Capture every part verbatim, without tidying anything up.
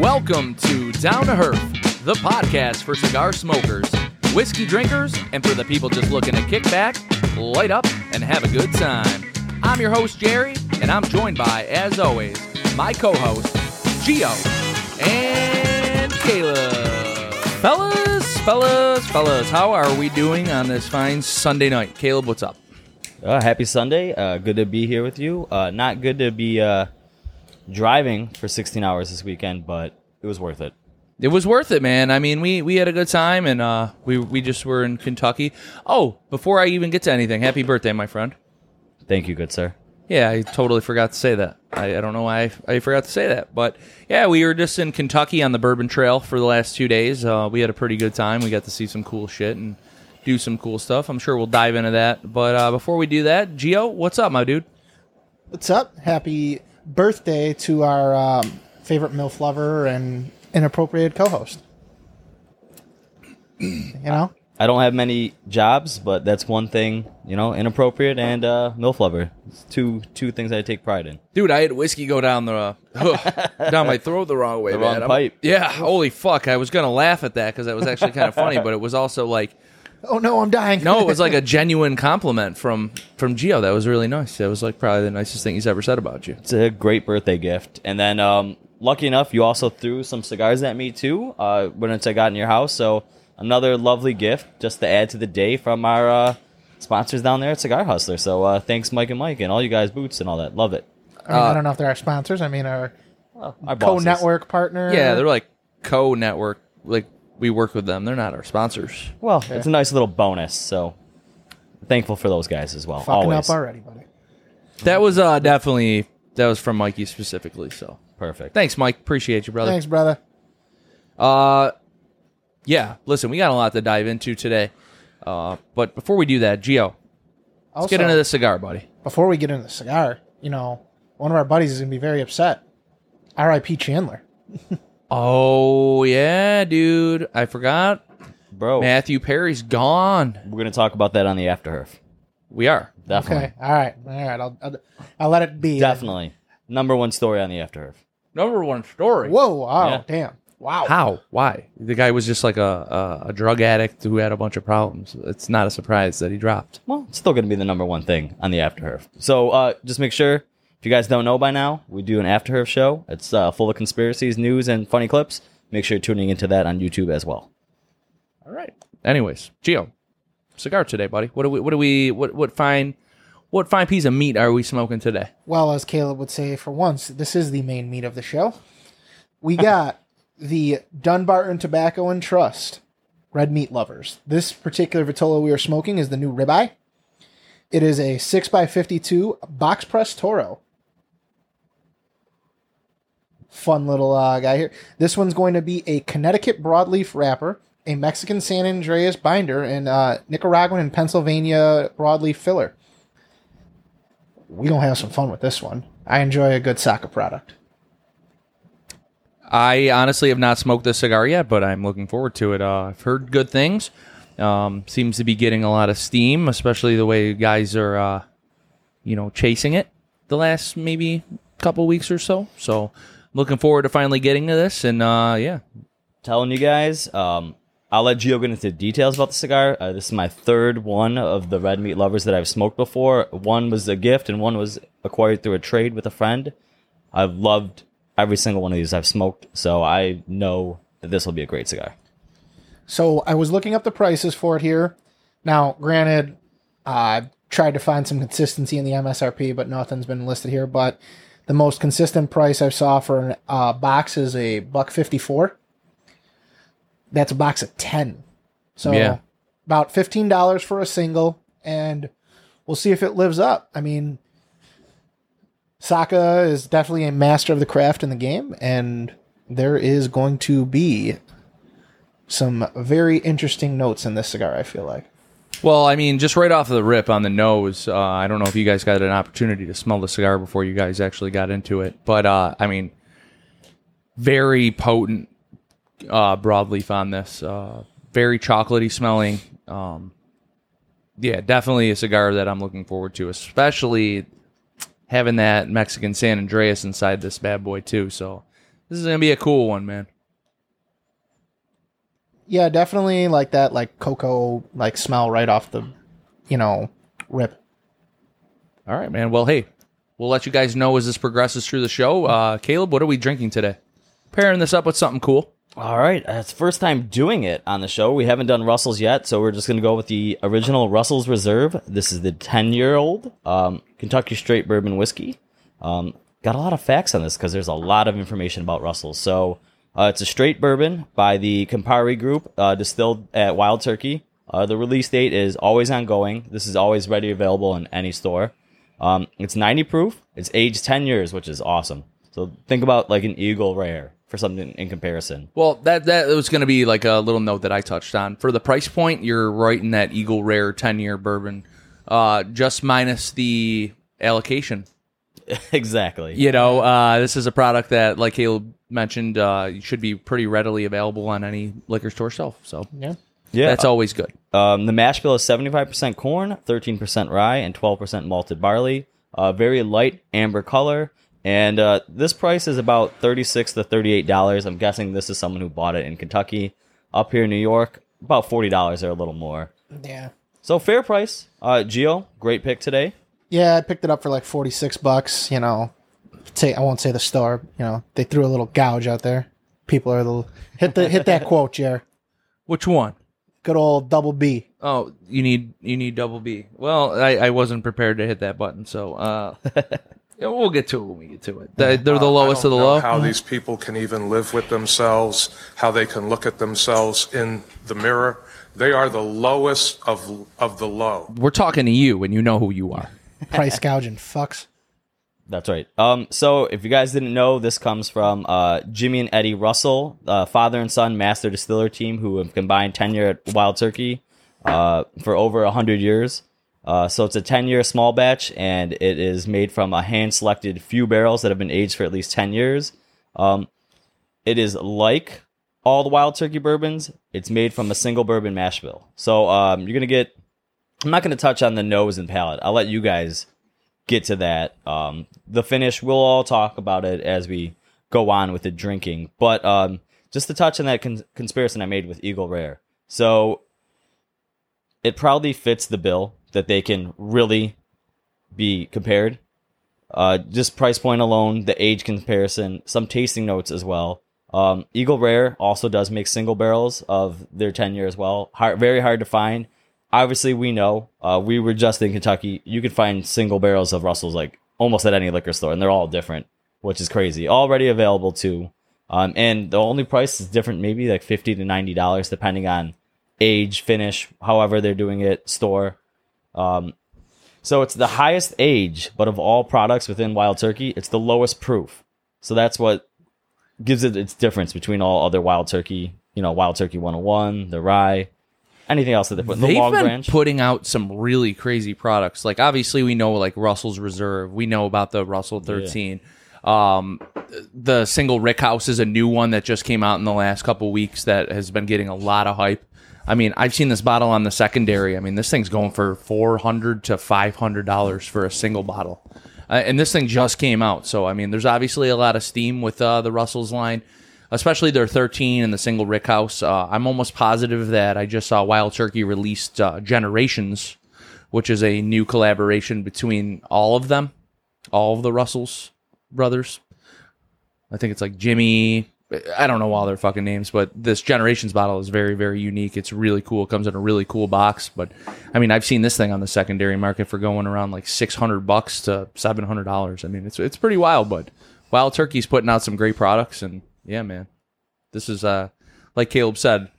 Welcome to Down to Herf, the podcast for cigar smokers, whiskey drinkers, and for the people just looking to kick back, light up, and have a good time. I'm your host, Jerry, and I'm joined by, as always, my co-hosts, Gio and Caleb. Fellas, fellas, fellas, how are we doing on this fine Sunday night? Caleb, what's up? Uh, happy Sunday. Uh, good to be here with you. Uh, not good to be uh, driving for sixteen hours this weekend, but it was worth it. It was worth it, man. I mean, we, we had a good time, and uh, we we just were in Kentucky. Oh, before I even get to anything, happy birthday, my friend. Thank you, good sir. Yeah, I totally forgot to say that. I, I don't know why I, I forgot to say that. But, yeah, we were just in Kentucky on the Bourbon Trail for the last two days. Uh, we had a pretty good time. We got to see some cool shit and do some cool stuff. I'm sure we'll dive into that. But uh, before we do that, Gio, what's up, my dude? What's up? Happy birthday to our um, favorite MILF lover and inappropriate co-host. You know? I don't have many jobs, but that's one thing, you know, inappropriate and uh, MILF lover. It's two two things I take pride in. Dude, I had whiskey go down the uh, down my throat the wrong way, the man. Wrong pipe. Yeah, holy fuck. I was going to laugh at that because that was actually kind of funny, but it was also like... Oh, no, I'm dying. No, it was like a genuine compliment from, from Gio. That was really nice. That was like probably the nicest thing he's ever said about you. It's a great birthday gift. And then, um, lucky enough, you also threw some cigars at me, too, uh, when I got in your house, so... Another lovely gift just to add to the day from our uh, sponsors down there at Cigar Hustler. So uh, thanks, Mike and Mike, and all you guys, Boots and all that. Love it. I, mean, uh, I don't know if they're our sponsors. I mean, our, well, our co-network partner. Yeah, they're like co-network. Like, we work with them. They're not our sponsors. Well, yeah. It's a nice little bonus. So thankful for those guys as well. Fucking always. Up already, buddy. That was uh, definitely, that was from Mikey specifically. So perfect. Thanks, Mike. Appreciate you, brother. Thanks, brother. Uh... Yeah, listen, we got a lot to dive into today. Uh, but before we do that, Gio, also, let's get into the cigar, buddy. Before we get into the cigar, you know, one of our buddies is going to be very upset. R I P Chandler. Oh, yeah, dude. I forgot. Bro. Matthew Perry's gone. We're going to talk about that on the After Herf. We are. Definitely. Okay. All right. All right. I'll, I'll, I'll let it be. Definitely. Number one story on the After Herf. Number one story? Whoa. Wow. Yeah. Damn. Wow. How? Why? The guy was just like a, a a drug addict who had a bunch of problems. It's not a surprise that he dropped. Well, it's still going to be the number one thing on the After Herf. So uh, just make sure, if you guys don't know by now, we do an After Herf show. It's uh, full of conspiracies, news, and funny clips. Make sure you're tuning into that on YouTube as well. All right. Anyways, Gio, cigar today, buddy. What do we? What do we? What what fine? What fine piece of meat are we smoking today? Well, as Caleb would say, for once, this is the main meat of the show. We got. The Dunbarton Tobacco and Trust Red Meat Lovers. This particular Vitola we are smoking is the new ribeye. It is a six by fifty-two box press Toro. Fun little uh, guy here. This one's going to be a Connecticut broadleaf wrapper, a Mexican San Andreas binder, and uh, Nicaraguan and Pennsylvania broadleaf filler. We're going to have some fun with this one. I enjoy a good Saka product. I honestly have not smoked this cigar yet, but I'm looking forward to it. Uh, I've heard good things. Um, seems to be getting a lot of steam, especially the way guys are, uh, you know, chasing it the last maybe couple weeks or so. So looking forward to finally getting to this. And uh, yeah, telling you guys, um, I'll let Gio get into details about the cigar. Uh, this is my third one of the Red Meat Lovers that I've smoked before. One was a gift and one was acquired through a trade with a friend. I've loved every single one of these I've smoked, so I know that this will be a great cigar. So I was looking up the prices for it here. Now, granted, uh, I've tried to find some consistency in the M S R P, but nothing's been listed here. But the most consistent price I saw for a uh, box is a buck fifty-four. That's a box of ten. So yeah. About fifteen dollars for a single, and we'll see if it lives up. I mean... Saka is definitely a master of the craft in the game, and there is going to be some very interesting notes in this cigar, I feel like. Well, I mean, just right off the rip on the nose, uh, I don't know if you guys got an opportunity to smell the cigar before you guys actually got into it, but, uh, I mean, very potent uh, broadleaf on this, uh, very chocolatey smelling. Um, yeah, definitely a cigar that I'm looking forward to, especially... having that Mexican San Andreas inside this bad boy, too. So This is going to be a cool one, man. Yeah, definitely like that, like cocoa, like smell right off the, you know, rip. All right, man. Well, hey, we'll let you guys know as this progresses through the show. Uh, Caleb, what are we drinking today? Pairing this up with something cool. All right. It's the first time doing it on the show. We haven't done Russell's yet, so we're just going to go with the original Russell's Reserve. This is the ten-year-old um, Kentucky Straight Bourbon Whiskey. Um, got a lot of facts on this because there's a lot of information about Russell's. So uh, it's a straight bourbon by the Campari Group, uh, distilled at Wild Turkey. Uh, the release date is always ongoing. This is always ready available in any store. Um, it's ninety proof. It's aged ten years, which is awesome. So think about like an Eagle Rare for something in comparison. Well, that that was going to be like a little note that I touched on. For the price point, you're right in that Eagle Rare ten-year bourbon, uh, just minus the allocation. Exactly. You know, uh, this is a product that, like Caleb mentioned, uh, should be pretty readily available on any liquor store shelf. So yeah, yeah, that's always good. Um, the mash bill is seventy-five percent corn, thirteen percent rye, and twelve percent malted barley. Uh, very light amber color. And uh, this price is about thirty-six to thirty-eight dollars. I'm guessing this is someone who bought it in Kentucky. Up here in New York, about forty dollars or a little more. Yeah. So fair price. Uh, Gio, great pick today. Yeah, I picked it up for like forty-six bucks. You know, say I won't say the store. You know, they threw a little gouge out there. People are a little hit the hit that quote, Jer. Which one? Good old double B. Oh, you need you need double B. Well, I, I wasn't prepared to hit that button, so. Uh... Yeah, we'll get to it when we get to it. They're the uh, lowest of the low. How these people can even live with themselves, how they can look at themselves in the mirror. They are the lowest of of the low. We're talking to you, and you know who you are. Price gouging fucks. That's right. Um, so if you guys didn't know, this comes from uh, Jimmy and Eddie Russell, uh, father and son master distiller team who have combined tenure at Wild Turkey uh, for over one hundred years. Uh, so it's a ten-year small batch, and it is made from a hand-selected few barrels that have been aged for at least ten years. Um, it is like all the Wild Turkey bourbons. It's made from a single bourbon mash bill. So um, you're going to get... I'm not going to touch on the nose and palate. I'll let you guys get to that. Um, the finish, we'll all talk about it as we go on with the drinking. But um, just to touch on that con- comparison I made with Eagle Rare. So it probably fits the bill that they can really be compared. Uh, just price point alone, the age comparison, some tasting notes as well. Um, Eagle Rare also does make single barrels of their tenure as well. Hard, very hard to find. Obviously, we know. Uh, we were just in Kentucky. You can find single barrels of Russell's like almost at any liquor store, and they're all different, which is crazy. Already available, too. Um, and the only price is different, maybe like fifty dollars to ninety dollars, depending on age, finish, however they're doing it, store. Um, so it's the highest age, but of all products within Wild Turkey, it's the lowest proof. So that's what gives it its difference between all other Wild Turkey, you know, Wild Turkey one oh one, the rye, anything else that they put. They've the long been branch. Putting out some really crazy products. Like obviously we know like Russell's Reserve, we know about the Russell thirteen. Yeah. Um, the single Rick House is a new one that just came out in the last couple weeks that has been getting a lot of hype. I mean, I've seen this bottle on the secondary. I mean, this thing's going for four hundred dollars to five hundred dollars for a single bottle. Uh, and this thing just came out. So, I mean, there's obviously a lot of steam with uh, the Russell's line, especially their thirteen and the single Rick House. Uh, I'm almost positive that I just saw Wild Turkey released uh, Generations, which is a new collaboration between all of them, all of the Russell's brothers. I think it's like Jimmy... I don't know all their fucking names, but this Generations bottle is very, very unique. It's really cool. It comes in a really cool box. But, I mean, I've seen this thing on the secondary market for going around like six hundred bucks to seven hundred dollars. I mean, it's it's pretty wild, but Wild Turkey's putting out some great products. And, yeah, man, this is, uh, like Caleb said,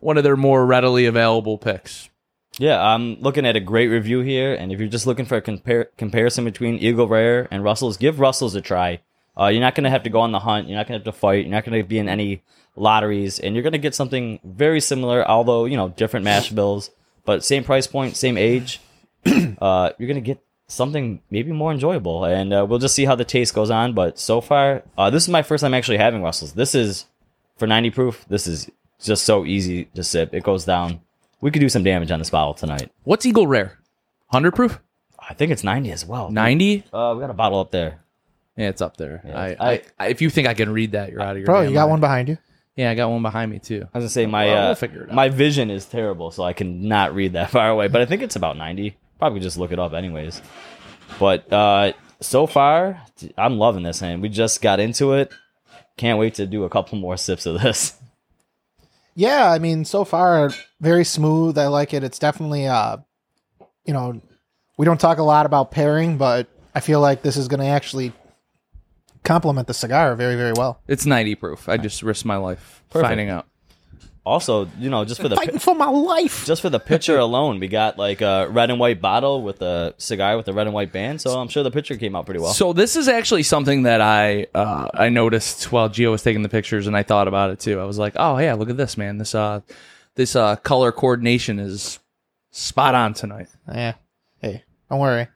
one of their more readily available picks. Yeah, I'm looking at a great review here. And if you're just looking for a compar- comparison between Eagle Rare and Russell's, give Russell's a try. Uh, you're not going to have to go on the hunt. You're not going to have to fight. You're not going to be in any lotteries. And you're going to get something very similar, although, you know, different mash bills. But same price point, same age. Uh, you're going to get something maybe more enjoyable. And uh, we'll just see how the taste goes on. But so far, uh, this is my first time actually having Russell's. This is, for ninety proof, this is just so easy to sip. It goes down. We could do some damage on this bottle tonight. What's Eagle Rare? one hundred proof? I think it's ninety as well. ninety? Uh, we got a bottle up there. Yeah, it's up there. Yeah, I, I, I if you think I can read that, you're out of your Bro, you got mind. One behind you? Yeah, I got one behind me too. I was gonna say my well, uh, we'll my vision is terrible, so I can not read that far away. But I think it's about ninety. Probably just look it up, anyways. But uh, so far, I'm loving this, and we just got into it. Can't wait to do a couple more sips of this. Yeah, I mean, so far, very smooth. I like it. It's definitely, uh, you know, we don't talk a lot about pairing, but I feel like this is going to actually complement the cigar very, very well. It's ninety proof. I just risked my life Perfect. finding out. Also, you know, just for the fighting pi- for my life, just for the picture alone, we got like a red and white bottle with a cigar with a red and white band. So I'm sure the picture came out pretty well. So this is actually something that I uh, I noticed while Gio was taking the pictures, and I thought about it too. I was like, oh yeah, look at this, man. This uh this uh color coordination is spot on tonight. Yeah. Hey, don't worry.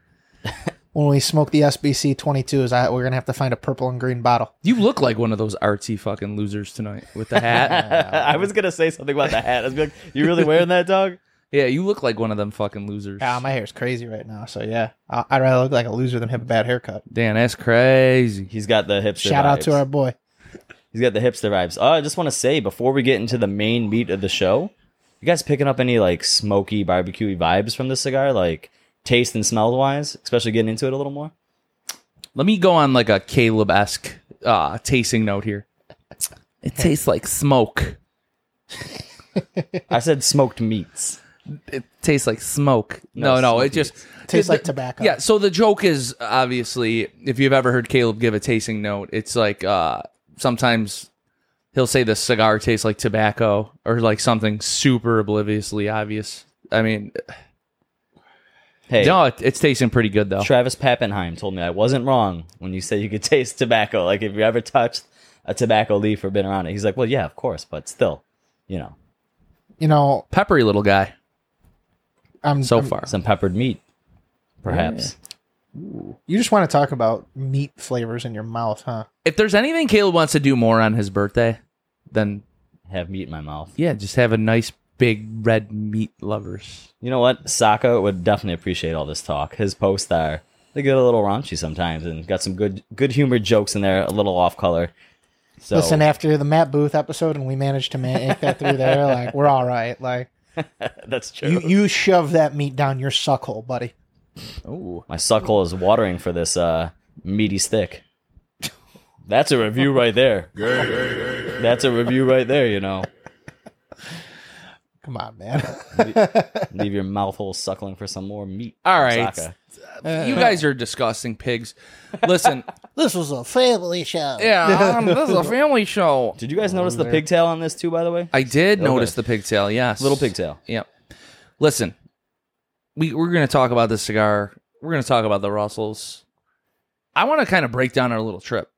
When we smoke the S B C twenty-twos, I, we're going to have to find a purple and green bottle. You look like one of those artsy fucking losers tonight with the hat. I was going to say something about the hat. I was like, you really wearing that, dog? Yeah, you look like one of them fucking losers. Yeah, my hair's crazy right now, so yeah. I, I'd rather look like a loser than have a bad haircut. Damn, that's crazy. He's got the hipster Shout vibes. out to our boy. He's got the hipster vibes. Uh, I just want to say, before we get into the main meat of the show, you guys picking up any like smoky, barbecue-y vibes from this cigar? Like... taste and smell wise, especially getting into it a little more. Let me go on like a Caleb-esque uh, tasting note here. It tastes like smoke. I said smoked meats. It tastes like smoke. No, no, no it just meats. tastes it, like tobacco. Yeah. So the joke is obviously, if you've ever heard Caleb give a tasting note, it's like uh, sometimes he'll say the cigar tastes like tobacco or like something super obliviously obvious. I mean. Hey, no, it, it's tasting pretty good, though. Travis Pappenheim told me I wasn't wrong when you said you could taste tobacco. Like, if you ever touched a tobacco leaf or been around it, he's like, well, yeah, of course, but still, you know. You know. Peppery little guy. I'm So I'm, far. Some peppered meat, perhaps. Yeah. Ooh. You just want to talk about meat flavors in your mouth, huh? If there's anything Caleb wants to do more on his birthday, then... have meat in my mouth. Yeah, just have a nice... big red meat lovers. You know what? Saka would definitely appreciate all this talk. His posts are, they get a little raunchy sometimes and got some good good humored jokes in there, a little off color. So. Listen, after the Matt Booth episode and we managed to make that through there, like, we're all right. Like, that's true. You, you shove that meat down your suckhole, buddy. Oh, my suckhole is watering for this uh, meaty stick. That's a review right there. That's a review right there, you know. Come on, man. Leave your mouth hole suckling for some more meat. All right. Saka. You guys are disgusting pigs. Listen. This was a family show. Yeah, um, this is a family show. Did you guys notice the pigtail on this, too, by the way? I did okay. notice the pigtail, yes. Little pigtail. Yep. Listen, we, we're going to talk about this cigar. We're going to talk about the Russells. I want to kind of break down our little trip.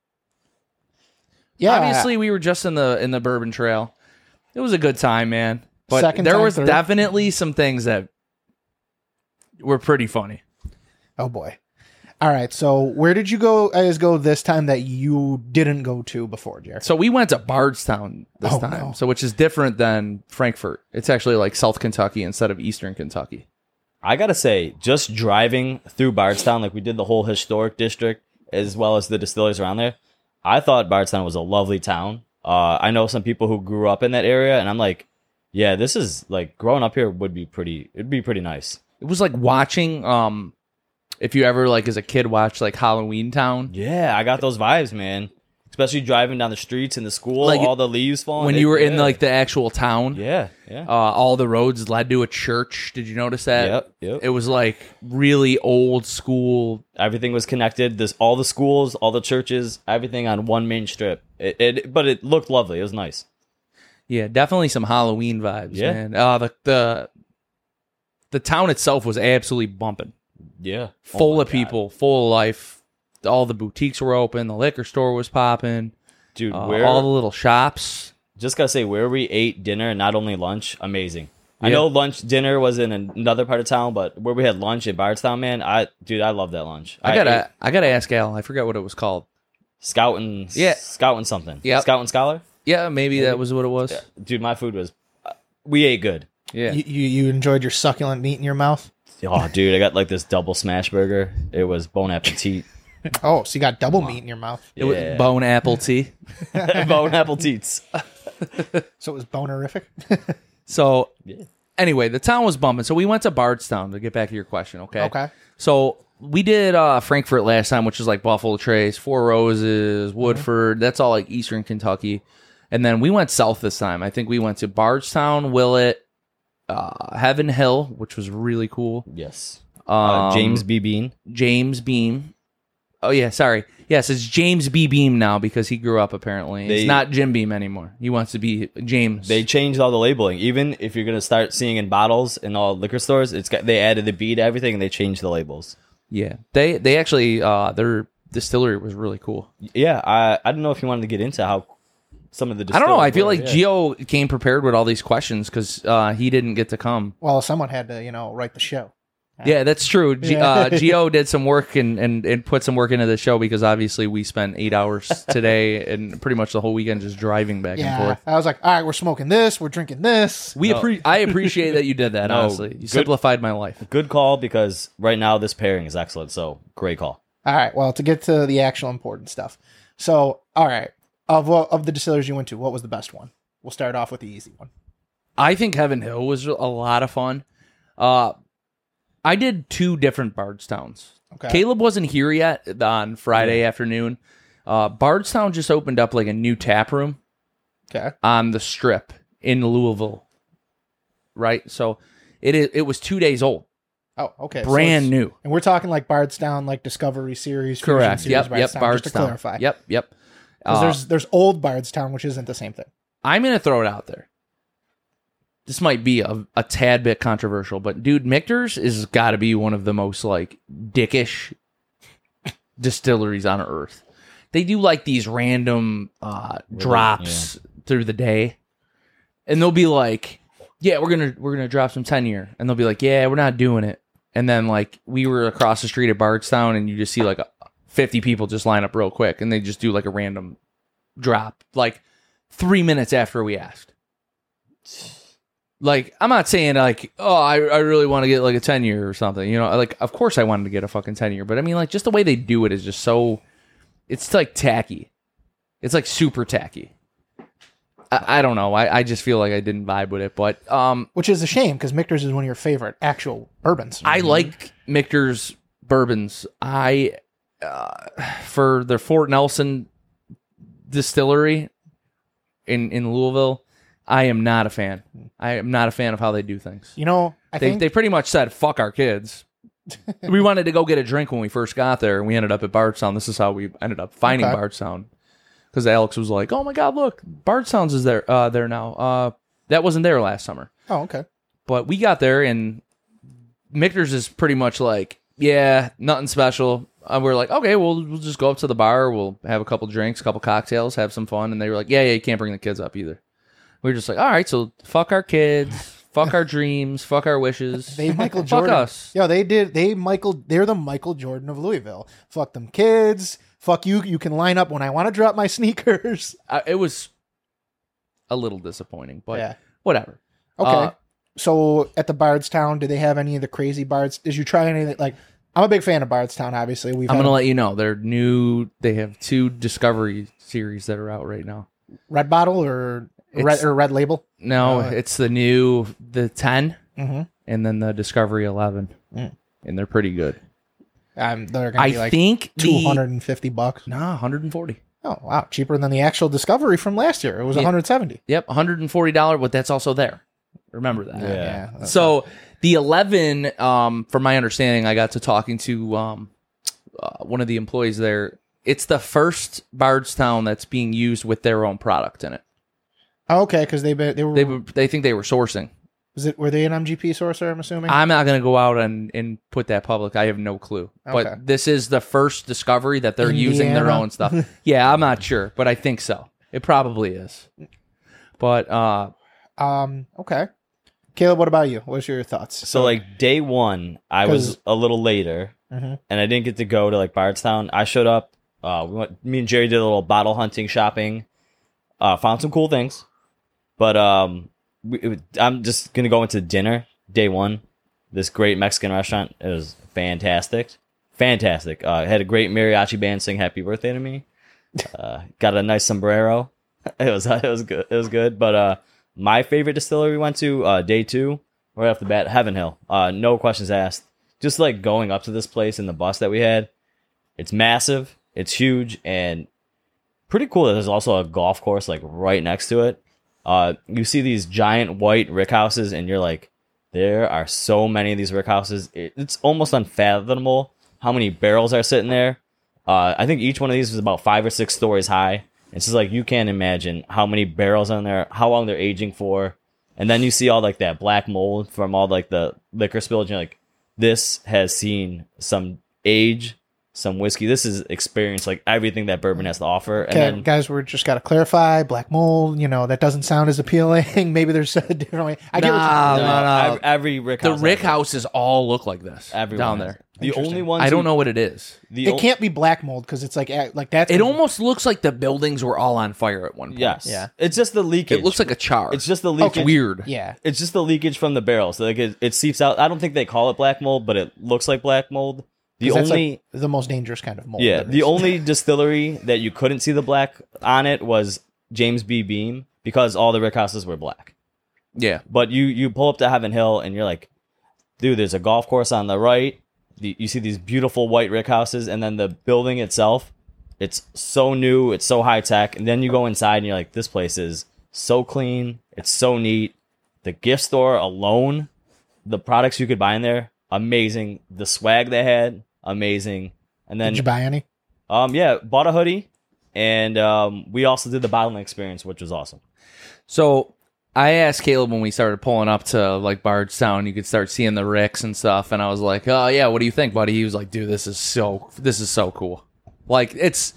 Yeah. Obviously, we were just in the in the Bourbon Trail. It was a good time, man. But Second there was through. definitely some things that were pretty funny. Oh, boy. All right. So where did you go guys go this time that you didn't go to before, Jared? So we went to Bardstown this oh, time, no. so which is different than Frankfort. It's actually like South Kentucky instead of Eastern Kentucky. I got to say, just driving through Bardstown, like we did the whole historic district as well as the distilleries around there, I thought Bardstown was a lovely town. Uh, I know some people who grew up in that area, and I'm like, yeah, this is like growing up here would be pretty. It'd be pretty nice. It was like watching. Um, if you ever like as a kid watched like Halloween Town. Yeah, I got those vibes, man. Especially driving down the streets in the school, like, all the leaves falling. When it, you were yeah. in like the actual town. Yeah, yeah. Uh, all the roads led to a church. Did you notice that? Yep, yep. It was like really old school. Everything was connected. This all the schools, all the churches, everything on one main strip. It, it but it looked lovely. It was nice. Yeah, definitely some Halloween vibes, yeah. man. Uh, the, the the town itself was absolutely bumping. Yeah. Full oh of God. people, full of life. All the boutiques were open. The liquor store was popping. Dude, uh, where... all the little shops. Just got to say, where we ate dinner and not only lunch, amazing. Yeah. I know lunch, dinner was in another part of town, but where we had lunch in Bardstown, man, I dude, I love that lunch. I, I gotta, ate... I gotta ask Al. I forgot what it was called. Scout and... Yeah. Scout and something. Yeah. Scout and Scholar? Yeah, maybe, maybe that was what it was. Yeah. Dude, my food was... Uh, we ate good. Yeah, you, you you enjoyed your succulent meat in your mouth? Oh, dude, I got like this double smash burger. It was bon appetit. Oh, so you got double meat in your mouth. Yeah. It was bone apple tea. Bone apple teats. So it was bonerific. So yeah. Anyway, the town was bumping. So we went to Bardstown, to get back to your question, okay? Okay. So we did uh, Frankfort last time, which is like Buffalo Trace, Four Roses, Woodford. Mm-hmm. That's all like Eastern Kentucky. And then we went south this time. I think we went to Bardstown, Willett, uh, Heaven Hill, which was really cool. Yes. Um, uh, James B Beam. James Beam. Oh, yeah, sorry. Yes, it's James B Beam now because he grew up, apparently. They, it's not Jim Beam anymore. He wants to be James. They changed all the labeling. Even if you're going to start seeing in bottles in all liquor stores, it's got, they added the B to everything, and they changed the labels. Yeah. They they actually, uh, their distillery was really cool. Yeah, I, I don't know if you wanted to get into how some of the distillery. I don't know. I feel were, like yeah. Geo came prepared with all these questions because uh, he didn't get to come. Well, someone had to, you know, write the show. Yeah, that's true. G- yeah. uh, Geo did some work and, and, and put some work into the show because obviously we spent eight hours today and pretty much the whole weekend just driving back yeah. and forth. I was like, all right, we're smoking this, we're drinking this. We no. appre- I appreciate that you did that, no, honestly. You good, simplified my life. Good call because right now this pairing is excellent, so great call. All right, well, to get to the actual important stuff. So, all right, of of the distilleries you went to, what was the best one? We'll start off with the easy one. I think Heaven Hill was a lot of fun. Uh I did two different Bardstowns. Okay. Caleb wasn't here yet on Friday mm. afternoon. Uh, Bardstown just opened up like a new tap room okay. on the Strip in Louisville, right? So it is, it was two days old. Oh, okay. Brand so new. And we're talking like Bardstown, like Discovery Series. Correct. Series, yep, Bardstown, yep, Bardstown. Just to clarify. Yep, yep. Uh, there's, there's old Bardstown, which isn't the same thing. I'm going to throw it out there. This might be a, a tad bit controversial, but dude, Michter's is got to be one of the most like dickish distilleries on earth. They do like these random uh, really? drops yeah. through the day, and they'll be like, "Yeah, we're gonna we're gonna drop some ten year," and they'll be like, "Yeah, we're not doing it." And then like we were across the street at Bardstown, and you just see like fifty people just line up real quick, and they just do like a random drop like three minutes after we asked. Like, I'm not saying, like, oh, I, I really want to get, like, a ten-year or something. You know, like, of course I wanted to get a fucking ten-year. But, I mean, like, just the way they do it is just so... It's, like, tacky. It's, like, super tacky. I, I don't know. I, I just feel like I didn't vibe with it, but... um, which is a shame, because Michter's is one of your favorite actual bourbons. I mm-hmm. like Michter's bourbons. I... Uh, for the Fort Nelson distillery in, in Louisville... I am not a fan. I am not a fan of how they do things. You know, I they, think... They pretty much said, fuck our kids. We wanted to go get a drink when we first got there, and we ended up at Bardstown. This is how we ended up finding okay. Bardstown. Because Alex was like, oh my God, look, Bardstown's is there uh, there now. Uh, that wasn't there last summer. Oh, okay. But we got there, and Michter's is pretty much like, yeah, nothing special. And we're like, okay, well, we'll just go up to the bar. We'll have a couple drinks, a couple cocktails, have some fun. And they were like, yeah, yeah, you can't bring the kids up either. We were just like, all right, so fuck our kids, fuck our dreams, fuck our wishes. They Michael Jordan. Fuck us. Yeah, they did. They Michael. They're the Michael Jordan of Louisville. Fuck them kids. Fuck you. You can line up when I want to drop my sneakers. Uh, it was a little disappointing, but yeah. whatever. Okay. Uh, so at the Bardstown, did they have any of the crazy Bards? Did you try any of that? Like, I'm a big fan of Bardstown. Obviously, we've. I'm gonna a- let you know. They're new. They have two Discovery series that are out right now. Red Bottle or. It's, red or red label? No, uh, it's the new the ten, mm-hmm. and then the Discovery eleven, mm. and they're pretty good. Um, they're gonna I be like think two hundred and fifty bucks. No, one hundred and forty. Oh wow, cheaper than the actual Discovery from last year. It was yeah. one hundred seventy. Yep, one hundred and forty dollars. But that's also there. Remember that. Yeah. yeah so right. The eleven, um, from my understanding, I got to talking to um, uh, one of the employees there. It's the first Bardstown that's being used with their own product in it. Okay, because they they were, they were they think they were sourcing. Is it were they an M G P sourcer? I'm assuming. I'm not going to go out and, and put that public. I have no clue. Okay. But this is the first discovery that they're Indiana. using their own stuff. Yeah, I'm not sure, but I think so. It probably is. But uh, um, okay, Caleb, what about you? What's your thoughts? So like day one, I was a little later, mm-hmm. and I didn't get to go to like Bardstown. I showed up. Uh, we went, me and Jerry did a little bottle hunting, shopping. Uh, found some cool things. But um, we, it, I'm just going to go into dinner, day one. This great Mexican restaurant. It was fantastic. fantastic. Uh, had a great mariachi band sing "Happy Birthday" to me. Uh, got a nice sombrero. It was it was good. It was good. But uh, my favorite distillery we went to uh, day two, right off the bat, Heaven Hill. Uh, no questions asked. Just like going up to this place in the bus that we had. It's massive. It's huge and pretty cool that there's also a golf course like right next to it. Uh, you see these giant white rick houses, and you're like, there are so many of these rick houses. It, it's almost unfathomable how many barrels are sitting there. Uh, I think each one of these is about five or six stories high. It's just like you can't imagine how many barrels are in there, how long they're aging for, and then you see all like that black mold from all like the liquor spillage. You're like, this has seen some age, some whiskey. This is experience, like everything that bourbon has to offer. And okay, then, guys, we're just got to clarify black mold. You know, that doesn't sound as appealing. Maybe there's a different way. I get nah, no, no, no. Every rick house. The rick houses all look like this. Everyone down there. The only ones I don't who, know what it is. The it o- can't be black mold because it's like like that. It almost be. looks like the buildings were all on fire at one point. Yes. Yeah. It's just the leakage. It looks like a char. It's just the leakage. Okay. It's weird. Yeah. It's just the leakage from the barrel. So like it, it seeps out. I don't think they call it black mold, but it looks like black mold. The only like the most dangerous kind of mold. Yeah. The only distillery that you couldn't see the black on it was James B Beam because all the rick houses were black. Yeah. But you you pull up to Heaven Hill and you're like, dude, there's a golf course on the right. The, you see these beautiful white rick houses, and then the building itself, it's so new, it's so high tech, and then you go inside and you're like, this place is so clean, it's so neat. The gift store alone, the products you could buy in there, amazing. The swag they had, amazing. And then did you buy any? Um, yeah, bought a hoodie, and um, we also did the bottling experience, which was awesome. So I asked Caleb when we started pulling up to like Bardstown, you could start seeing the ricks and stuff, and I was like, "Oh yeah, what do you think, buddy?" He was like, "Dude, this is so this is so cool. Like it's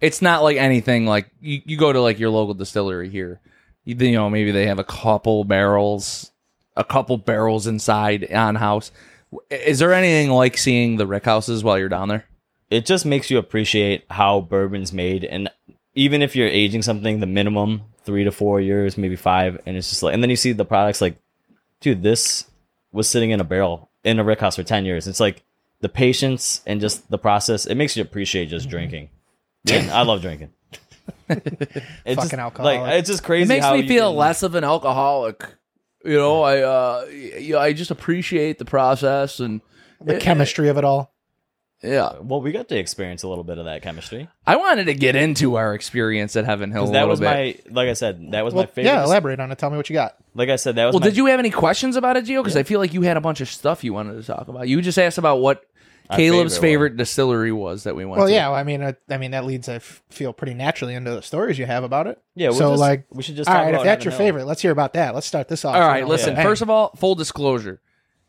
it's not like anything like you, you go to like your local distillery here. You, you know, maybe they have a couple barrels, a couple barrels inside on house. Is there anything like seeing the rick houses while you're down there? It just makes you appreciate how bourbon's made, and even if you're aging something, the minimum three to four years, maybe five, and it's just like, and then you see the products like, dude, this was sitting in a barrel in a rick house for ten years. It's like the patience and just the process. It makes you appreciate just drinking. And I love drinking. It's fucking just, alcohol. Like, it's just crazy. It makes how me feel can, less of an alcoholic. You know, I uh, you know, I just appreciate the process and the it, chemistry of it all. Yeah. Well, we got to experience a little bit of that chemistry. I wanted to get into our experience at Heaven Hill a that little was bit. My, like I said, that was well, my favorite. Yeah, elaborate on it. Tell me what you got. Like I said, that was Well, my... did you have any questions about it, Gio? Because yeah. I feel like you had a bunch of stuff you wanted to talk about. You just asked about what our Caleb's favorite, favorite distillery was that we went well, to. Well, yeah. I mean, I, I mean, that leads, I f- feel, pretty naturally into the stories you have about it. Yeah. We'll so, just, like, we should just talk all right, about if that's Heaven your Hill. Favorite, let's hear about that. Let's start this off. All right, right listen. Yeah. First of all, full disclosure.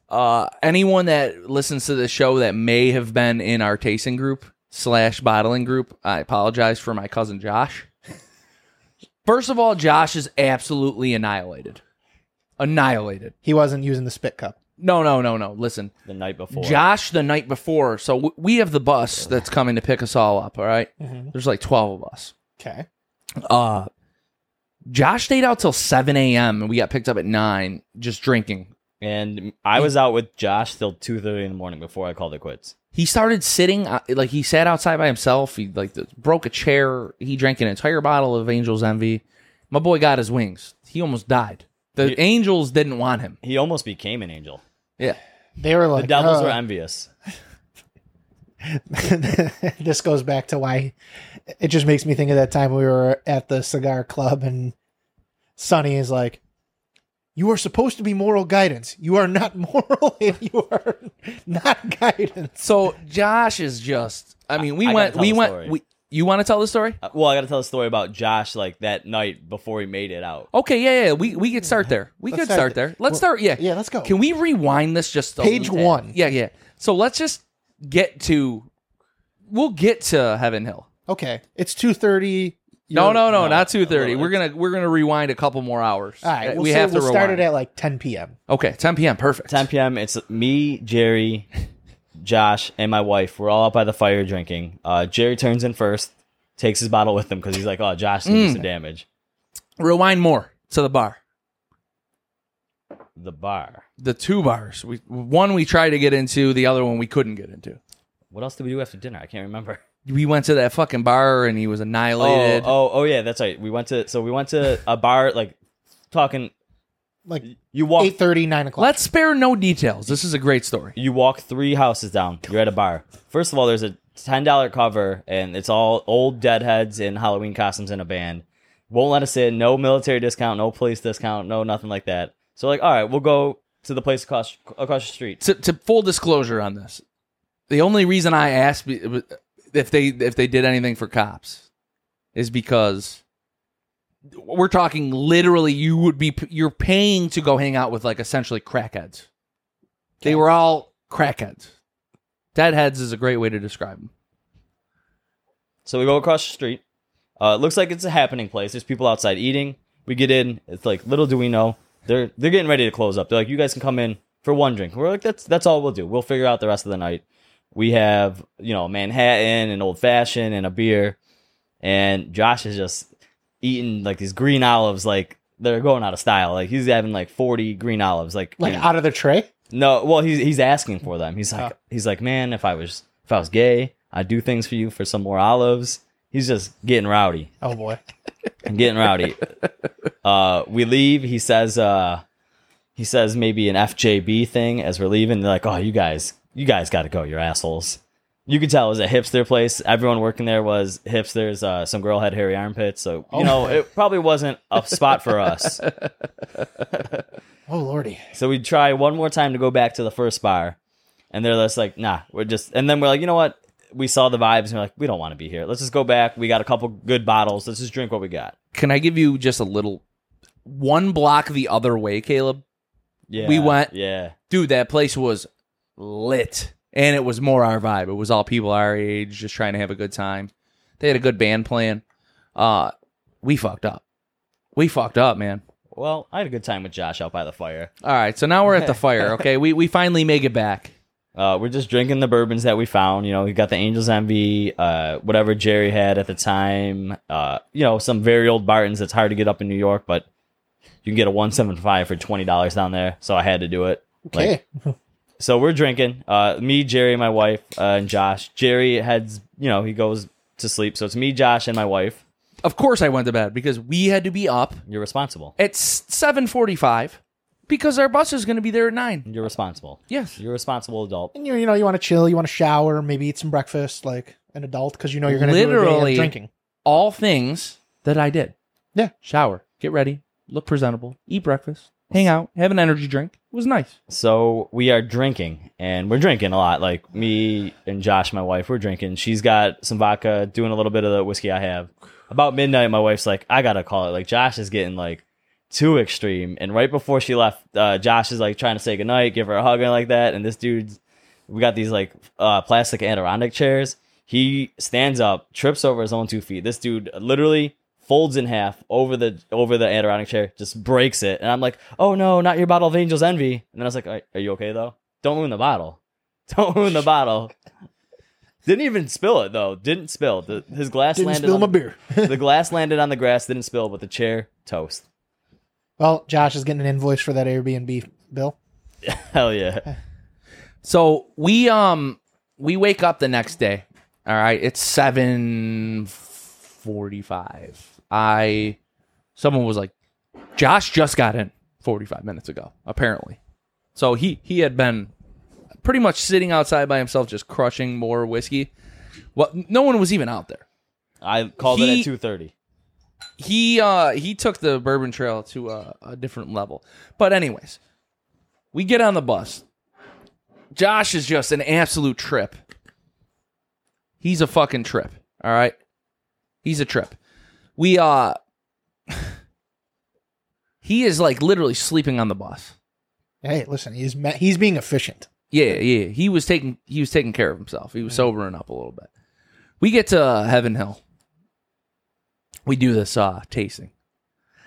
Uh, anyone that listens to the show that may have been in our tasting group slash bottling group, I apologize for my cousin Josh. First of all, Josh is absolutely annihilated. Annihilated. He wasn't using the spit cup. No, no, no, no. Listen. The night before. Josh, the night before. So w- we have the bus that's coming to pick us all up, all right? Mm-hmm. There's like twelve of us. Okay. Uh, Josh stayed out till seven a.m. and we got picked up at nine just drinking. And I was out with Josh till two thirty in the morning before I called it quits. He started sitting like he sat outside by himself. He like broke a chair. He drank an entire bottle of Angel's Envy. My boy got his wings. He almost died. The he, angels didn't want him. He almost became an angel. Yeah, they were like the devils uh, were envious. This goes back to why it just makes me think of that time we were at the cigar club and Sonny is like, you are supposed to be moral guidance. You are not moral if you are not guidance. So Josh is just, I mean, we I, I went, we went, we, you want to tell the story? Uh, well, I got to tell the story about Josh, like that night before he made it out. Okay. Yeah. Yeah. We, we could start there. We let's could start, start there. Let's well, start. Yeah. Yeah. Let's go. Can we rewind this just? Page one. Yeah. Yeah. So let's just get to, we'll get to Heaven Hill. Okay. It's two thirty. No, no, no, no, not two thirty. We're gonna we're gonna rewind a couple more hours. All right, we'll we have to rewind. We started at like ten p.m. Okay, ten p.m. Perfect. ten p.m. It's me, Jerry, Josh, and my wife. We're all out by the fire drinking. Uh, Jerry turns in first, takes his bottle with him because he's like, "Oh, Josh needs mm. some damage." Rewind more to the bar. The bar. The two bars. We one we tried to get into. The other one we couldn't get into. What else did we do after dinner? I can't remember. We went to that fucking bar and he was annihilated. Oh, oh, oh yeah, that's right. We went to so we went to a bar like talking like you walk eight thirty, nine o'clock. Let's spare no details. This is a great story. You walk three houses down. You're at a bar. First of all, there's a ten dollar cover and it's all old deadheads in Halloween costumes in a band. Won't let us in. No military discount. No police discount. No nothing like that. So like, all right, we'll go to the place across across the street. To, to full disclosure on this, the only reason I asked if they if they did anything for cops is because we're talking literally you would be you're paying to go hang out with like essentially crackheads. They were all crackheads. Deadheads is a great way to describe them. So we go across the street. Uh, it looks like it's a happening place. There's people outside eating. We get in. It's like, little do we know, they're they're getting ready to close up. They're like, you guys can come in for one drink. We're like, that's that's all we'll do. We'll figure out the rest of the night. We have, you know, Manhattan and Old Fashioned and a beer. And Josh is just eating, like, these green olives, like, they're going out of style. Like, he's having, like, forty green olives. Like, like you know, out of the tray? No, well, he's he's asking for them. He's like, oh. he's like, man, if I was if I was gay, I'd do things for you for some more olives. He's just getting rowdy. Oh, boy. Getting rowdy. Uh, we leave. He says uh, he says maybe an F J B thing as we're leaving. They're like, oh, you guys... You guys got to go, you're assholes. You could tell it was a hipster place. Everyone working there was hipsters. Uh, some girl had hairy armpits. So, you oh. know, it probably wasn't a spot for us. Oh, Lordy. So we try one more time to go back to the first bar. And they're just like, nah, we're just. And then we're like, you know what? We saw the vibes. And we're like, we don't want to be here. Let's just go back. We got a couple good bottles. Let's just drink what we got. Can I give you just a little one block the other way, Caleb? Yeah. We went. Yeah. Dude, that place was lit, and it was more our vibe. It was all people our age just trying to have a good time. They had a good band playing. Uh, we fucked up. We fucked up, man. Well, I had a good time with Josh out by the fire. All right, so now we're at the fire, okay? We we finally make it back. Uh, we're just drinking the bourbons that we found. You know, we got the Angel's Envy, uh, whatever Jerry had at the time. Uh, you know, some very old Bartons that's hard to get up in New York, but you can get a one seventy-five for twenty dollars down there, so I had to do it. Okay. Like, so we're drinking. Uh, me, Jerry, my wife, uh, and Josh. Jerry heads, you know, he goes to sleep. So it's me, Josh, and my wife. Of course I went to bed because we had to be up. You're responsible. It's seven forty-five because our bus is going to be there at nine. You're responsible. Yes. You're a responsible adult. And you're, you know, you want to chill, you want to shower, maybe eat some breakfast like an adult because you know you're going to literally do drinking. All things that I did. Yeah. Shower, get ready, look presentable, eat breakfast, hang out, have an energy drink. It was nice. So we are drinking, and we're drinking a lot. Like, me and Josh, my wife, we're drinking. She's got some vodka, doing a little bit of the whiskey I have. About midnight, my wife's like, I got to call it. Like, Josh is getting, like, too extreme. And right before she left, uh, Josh is, like, trying to say goodnight, give her a hug and like that. And this dude's, we got these, like, uh, plastic Adirondack chairs. He stands up, trips over his own two feet. This dude literally folds in half over the over the Adirondack chair, just breaks it. And I'm like, oh no, not your bottle of Angel's Envy. And then I was like, are you okay though? Don't ruin the bottle. Don't ruin the bottle. Didn't even spill it though. Didn't spill. The, his glass didn't landed spill on my beer. The glass landed on the grass, didn't spill, but the chair, toast. Well, Josh is getting an invoice for that Airbnb bill. Hell yeah. So we um we wake up the next day. All right, it's seven forty-five. I, someone was like, Josh just got in forty-five minutes ago, apparently. So he, he had been pretty much sitting outside by himself, just crushing more whiskey. Well, no one was even out there. I called he, it at two thirty. He, uh, he took the bourbon trail to a, a different level. But anyways, we get on the bus. Josh is just an absolute trip. He's a fucking trip. All right. He's a trip. We, uh, he is like literally sleeping on the bus. Hey, listen, he's he's being efficient. Yeah, yeah, he was taking he was taking care of himself. He was sobering up a little bit. We get to Heaven Hill. We do this uh, tasting.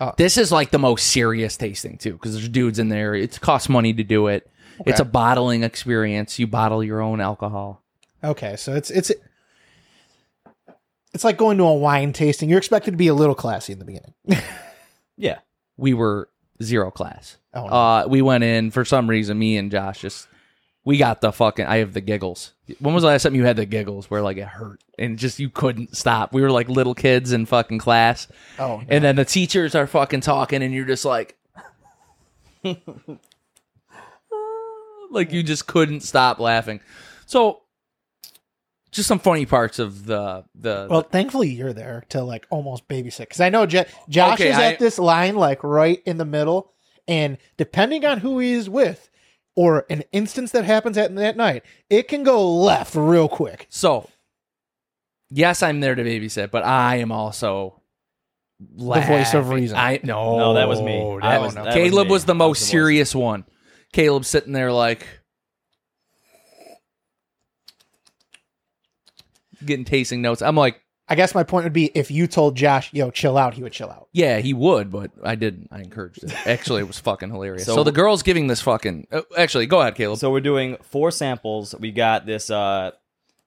Oh. This is like the most serious tasting too, because there's dudes in there. It costs money to do it. Okay. It's a bottling experience. You bottle your own alcohol. Okay, so it's it's. It's like going to a wine tasting. You're expected to be a little classy in the beginning. Yeah. We were zero class. Oh, no. uh, we went in, for some reason, me and Josh just, we got the fucking, I have the giggles. When was the last time you had the giggles where like it hurt and just you couldn't stop? We were like little kids in fucking class. Oh, no. And then the teachers are fucking talking and you're just like, like you just couldn't stop laughing. So just some funny parts of the the. Well, the, thankfully you're there to like almost babysit, because I know J- Josh okay, is I, at this line like right in the middle, and depending on who he is with or an instance that happens at that night, it can go left real quick. So, yes, I'm there to babysit, but I am also laughing. The voice of reason. I no, no, that was me. That I was, don't know. Caleb was, me. was the most was the serious voice. one. Caleb's sitting there like. Getting tasting notes. I'm like, I guess my point would be if you told Josh, yo, chill out, he would chill out. Yeah, he would, but I didn't. I encouraged it. Actually, it was fucking hilarious. So, so the girl's giving this fucking. Uh, actually, go ahead, Caleb. So we're doing four samples. We got this uh,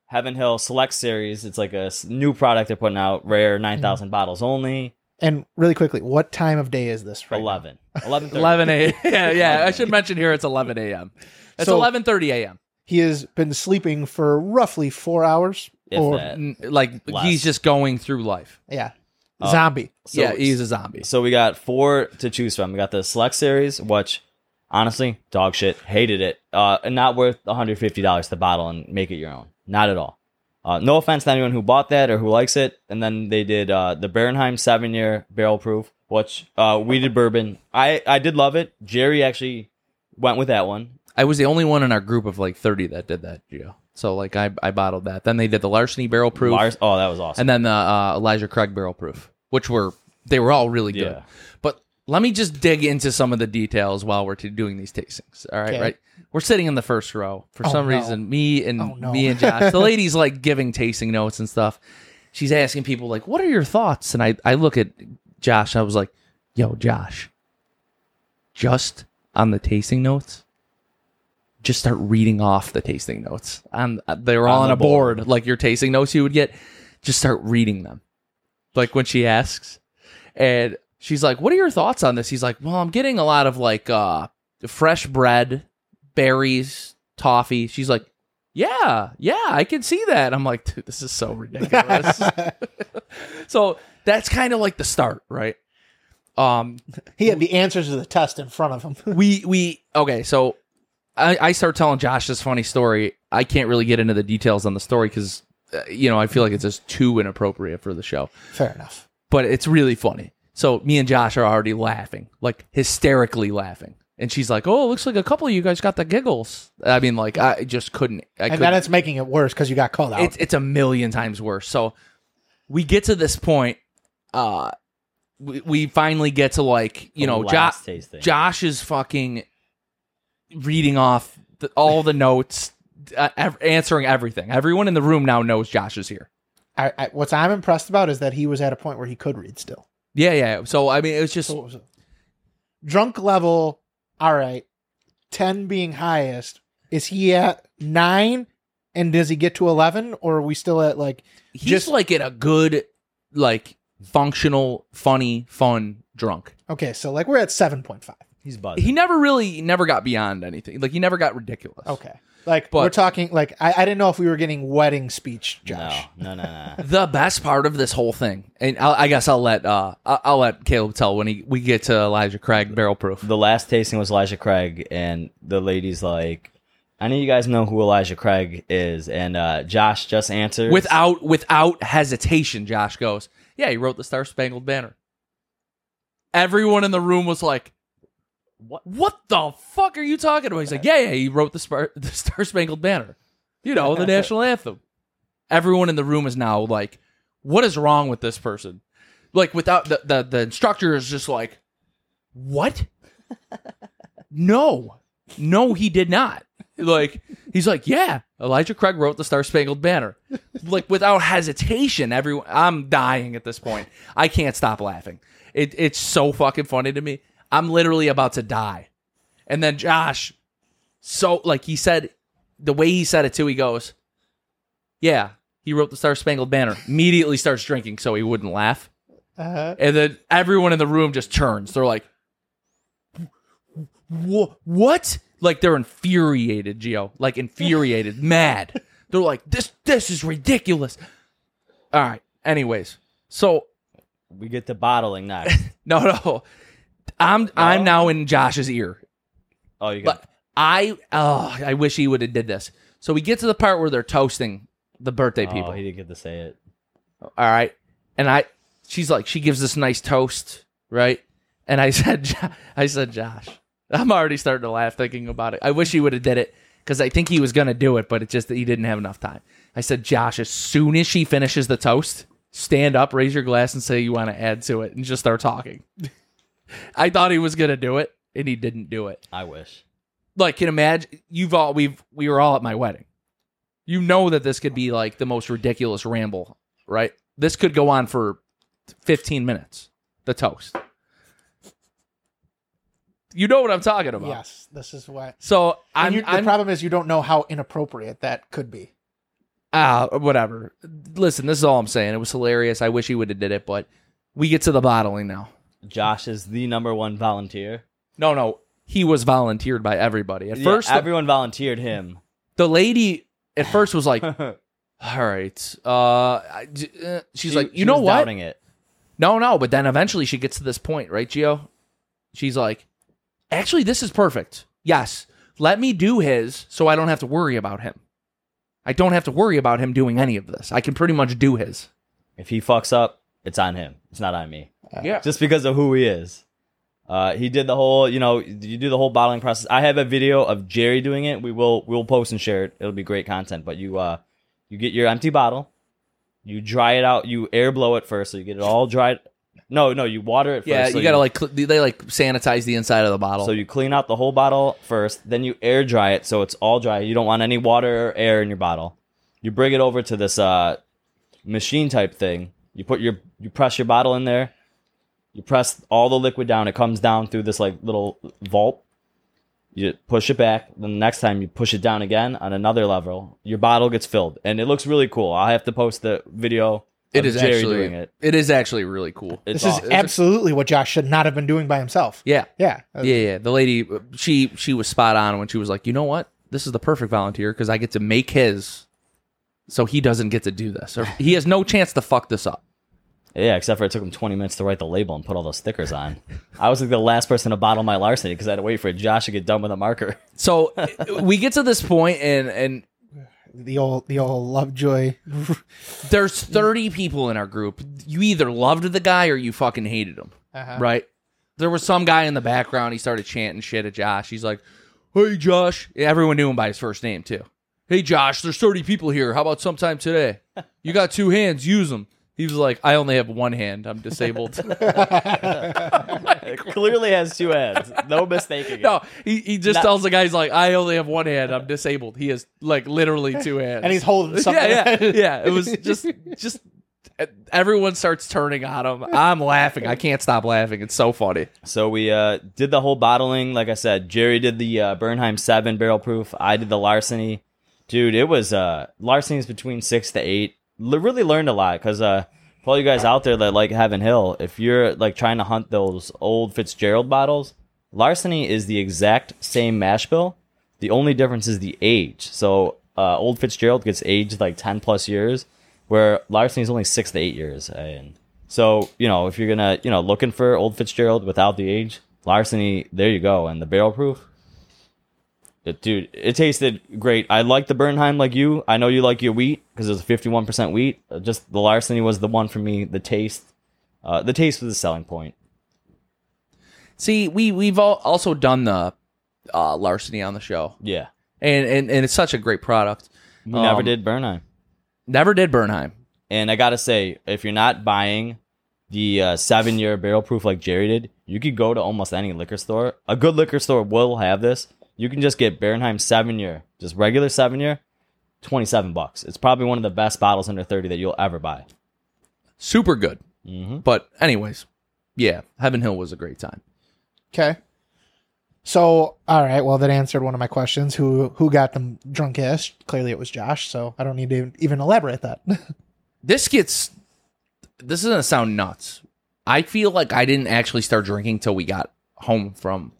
Heaven Hill Select Series. It's like a new product they're putting out, rare, nine thousand mm-hmm. bottles only. And really quickly, what time of day is this? Right eleven. eleven thirty. eleven a.m. Yeah, yeah. I should mention here it's eleven a.m. It's so eleven thirty a.m. He has been sleeping for roughly four hours. If or n- like less. He's just going through life. Yeah. Uh, zombie. So, yeah, he's a zombie. So we got four to choose from. We got the Select Series, which honestly, dog shit, hated it. Uh, and not worth one hundred fifty dollars to bottle and make it your own. Not at all. Uh, no offense to anyone who bought that or who likes it. And then they did uh, the Bernheim seven-year barrel proof, which uh, we did bourbon. I, I did love it. Jerry actually went with that one. I was the only one in our group of like thirty that did that, Gio. So, like, I, I bottled that. Then they did the Larceny barrel proof. Lars- oh, that was awesome. And then the uh, Elijah Craig barrel proof, which were, they were all really good. Yeah. But let me just dig into some of the details while we're t- doing these tastings. All right, okay. right? We're sitting in the first row. For oh, some no. reason, me and oh, no. me and Josh, the lady's, like, giving tasting notes and stuff. She's asking people, like, what are your thoughts? And I, I look at Josh, I was like, yo, Josh, just on the tasting notes, just start reading off the tasting notes. And they were all on, on a board. board, like your tasting notes you would get. Just start reading them. Like when she asks, and she's like, "What are your thoughts on this?" He's like, "Well, I'm getting a lot of like uh, fresh bread, berries, toffee." She's like, "Yeah, yeah, I can see that." I'm like, "Dude, this is so ridiculous." So that's kind of like the start, right? Um, he had the answers to the test in front of him. we we okay, so. I, I start telling Josh this funny story. I can't really get into the details on the story because, uh, you know, I feel like it's just too inappropriate for the show. Fair enough. But it's really funny. So me and Josh are already laughing, like hysterically laughing. And she's like, oh, it looks like a couple of you guys got the giggles. I mean, like, I just couldn't. I and couldn't. Then it's making it worse because you got called out. It's, it's a million times worse. So we get to this point. Uh, we, we finally get to, like, you the know, jo- Josh is fucking... reading off the, all the notes, uh, ev- answering everything. Everyone in the room now knows Josh is here. I, I, what I'm impressed about is that he was at a point where he could read still. Yeah, yeah. So, I mean, it was just... So was it? Drunk level, all right, ten being highest. Is he at nine, and does he get to eleven, or are we still at, like... He's just like at a good, like, functional, funny, fun drunk. Okay, so, like, we're at seven point five. He's buzzing. He never really, never got beyond anything. Like, he never got ridiculous. Okay. Like, but, we're talking, like, I, I didn't know if we were getting wedding speech, Josh. No, no, no, no. The best part of this whole thing, and I'll, I guess I'll let uh, I'll let Caleb tell when he, we get to Elijah Craig barrel proof. The last tasting was Elijah Craig, and the lady's like, I know you guys know who Elijah Craig is, and uh, Josh just answers. Without, without hesitation, Josh goes, yeah, he wrote the Star Spangled Banner. Everyone in the room was like, What? what the fuck are you talking about? He's like, yeah, yeah, he wrote the, Spar- the Star Spangled Banner. You know, the national anthem. Everyone in the room is now like, what is wrong with this person? Like, without the, the, the instructor is just like, what? No. No, he did not. Like, he's like, yeah, Elijah Craig wrote the Star Spangled Banner. Like, without hesitation, everyone, I'm dying at this point. I can't stop laughing. It It's so fucking funny to me. I'm literally about to die. And then Josh, so like he said, the way he said it too, he goes, yeah, he wrote the Star Spangled Banner. Immediately starts drinking so he wouldn't laugh. Uh-huh. And then everyone in the room just turns. They're like, what? Like, they're infuriated, Gio. Like, infuriated. Mad. They're like, this this is ridiculous. All right. Anyways. So. We get to bottling now. no, no. I'm no? I'm now in Josh's ear. Oh, you got it. I, oh, I wish he would have did this. So we get to the part where they're toasting the birthday oh, people. He didn't get to say it. All right. And I, she's like, she gives this nice toast, right? And I said, I said, Josh, I'm already starting to laugh thinking about it. I wish he would have did it because I think he was going to do it, but it's just that he didn't have enough time. I said, Josh, as soon as she finishes the toast, stand up, raise your glass, and say you want to add to it, and just start talking. I thought he was going to do it, and he didn't do it. I wish. Like, can imagine, you've all, we've, we were all at my wedding. You know that this could be like the most ridiculous ramble, right? This could go on for fifteen minutes, the toast. You know what I'm talking about. Yes, this is what. So I'm, you, the I'm, problem is you don't know how inappropriate that could be. Ah, uh, whatever. Listen, this is all I'm saying. It was hilarious. I wish he would have did it, but we get to the bottling now. Josh is the number one volunteer. No, no. He was volunteered by everybody. At yeah, first, everyone the, volunteered him. The lady at first was like, "All right," uh, I, uh, she's she, like, "You she know was what?" Doubting it. No, no. But then eventually, she gets to this point, right, Gio? She's like, "Actually, this is perfect. Yes, let me do his, so I don't have to worry about him. I don't have to worry about him doing any of this. I can pretty much do his. If he fucks up, it's on him. It's not on me. Yeah, just because of who he is." Uh, he did the whole, you know, you do the whole bottling process. I have a video of Jerry doing it. We will, we'll post and share it. It'll be great content. But you, uh, you get your empty bottle, you dry it out, you air blow it first, so you get it all dried. No, no, you water it. Yeah, first. Yeah, you so gotta you, like cl- they like sanitize the inside of the bottle. So you clean out the whole bottle first, then you air dry it, so it's all dry. You don't want any water or air in your bottle. You bring it over to this uh, machine type thing. You put your, you press your bottle in there. You press all the liquid down. It comes down through this like little vault. You push it back. Then the next time you push it down again on another level, your bottle gets filled, and it looks really cool. I'll have to post the video. It of is Jerry actually doing it. It is actually really cool. It's this awesome. Is absolutely what Josh should not have been doing by himself. Yeah, yeah, yeah, yeah. The lady, she she was spot on when she was like, you know what, this is the perfect volunteer because I get to make his, so he doesn't get to do this, or he has no chance to fuck this up. Yeah, except for it took him twenty minutes to write the label and put all those stickers on. I was like the last person to bottle my Larceny because I had to wait for Josh to get done with a marker. So we get to this point, and and the old the old Lovejoy. There's thirty people in our group. You either loved the guy or you fucking hated him, uh-huh. right? There was some guy in the background. He started chanting shit at Josh. He's like, "Hey, Josh." Everyone knew him by his first name too. "Hey, Josh. There's thirty people here. How about sometime today? You got two hands. Use them." He was like, "I only have one hand. I'm disabled." Clearly has two hands. No mistaking it. No, he, he just Not- tells the guy, he's like, "I only have one hand. I'm disabled." He has, like, literally two hands. And he's holding something. Yeah, yeah, yeah. It was just, just everyone starts turning on him. I'm laughing. I can't stop laughing. It's so funny. So we uh, did the whole bottling. Like I said, Jerry did the uh, Bernheim seven barrel proof. I did the Larceny. Dude, it was, uh, Larceny's between six to eight. Really learned a lot because uh, for all you guys out there that like Heaven Hill, if you're like trying to hunt those old Fitzgerald bottles, Larceny is the exact same mash bill. The only difference is the age. So uh, Old Fitzgerald gets aged like ten plus years, where Larceny is only six to eight years. And so you know if you're gonna you know looking for Old Fitzgerald without the age, Larceny, there you go. And the barrel proof. It, dude, it tasted great. I like the Bernheim like you. I know you like your wheat because it was fifty-one percent wheat. Just the Larceny was the one for me. The taste, uh, the taste was the selling point. See, we we've all also done the uh, Larceny on the show. Yeah, and and, and it's such a great product. We um, never did Bernheim. Never did Bernheim. And I gotta say, if you're not buying the uh, seven year barrel proof like Jerry did, you could go to almost any liquor store. A good liquor store will have this. You can just get Bernheim seven-year, just regular seven-year, twenty-seven bucks. It's probably one of the best bottles under thirty that you'll ever buy. Super good. Mm-hmm. But anyways, yeah, Heaven Hill was a great time. Okay. So, all right, well, that answered one of my questions. Who who got them drunkest? Clearly it was Josh, so I don't need to even elaborate that. This gets... This is going to sound nuts. I feel like I didn't actually start drinking till we got home from...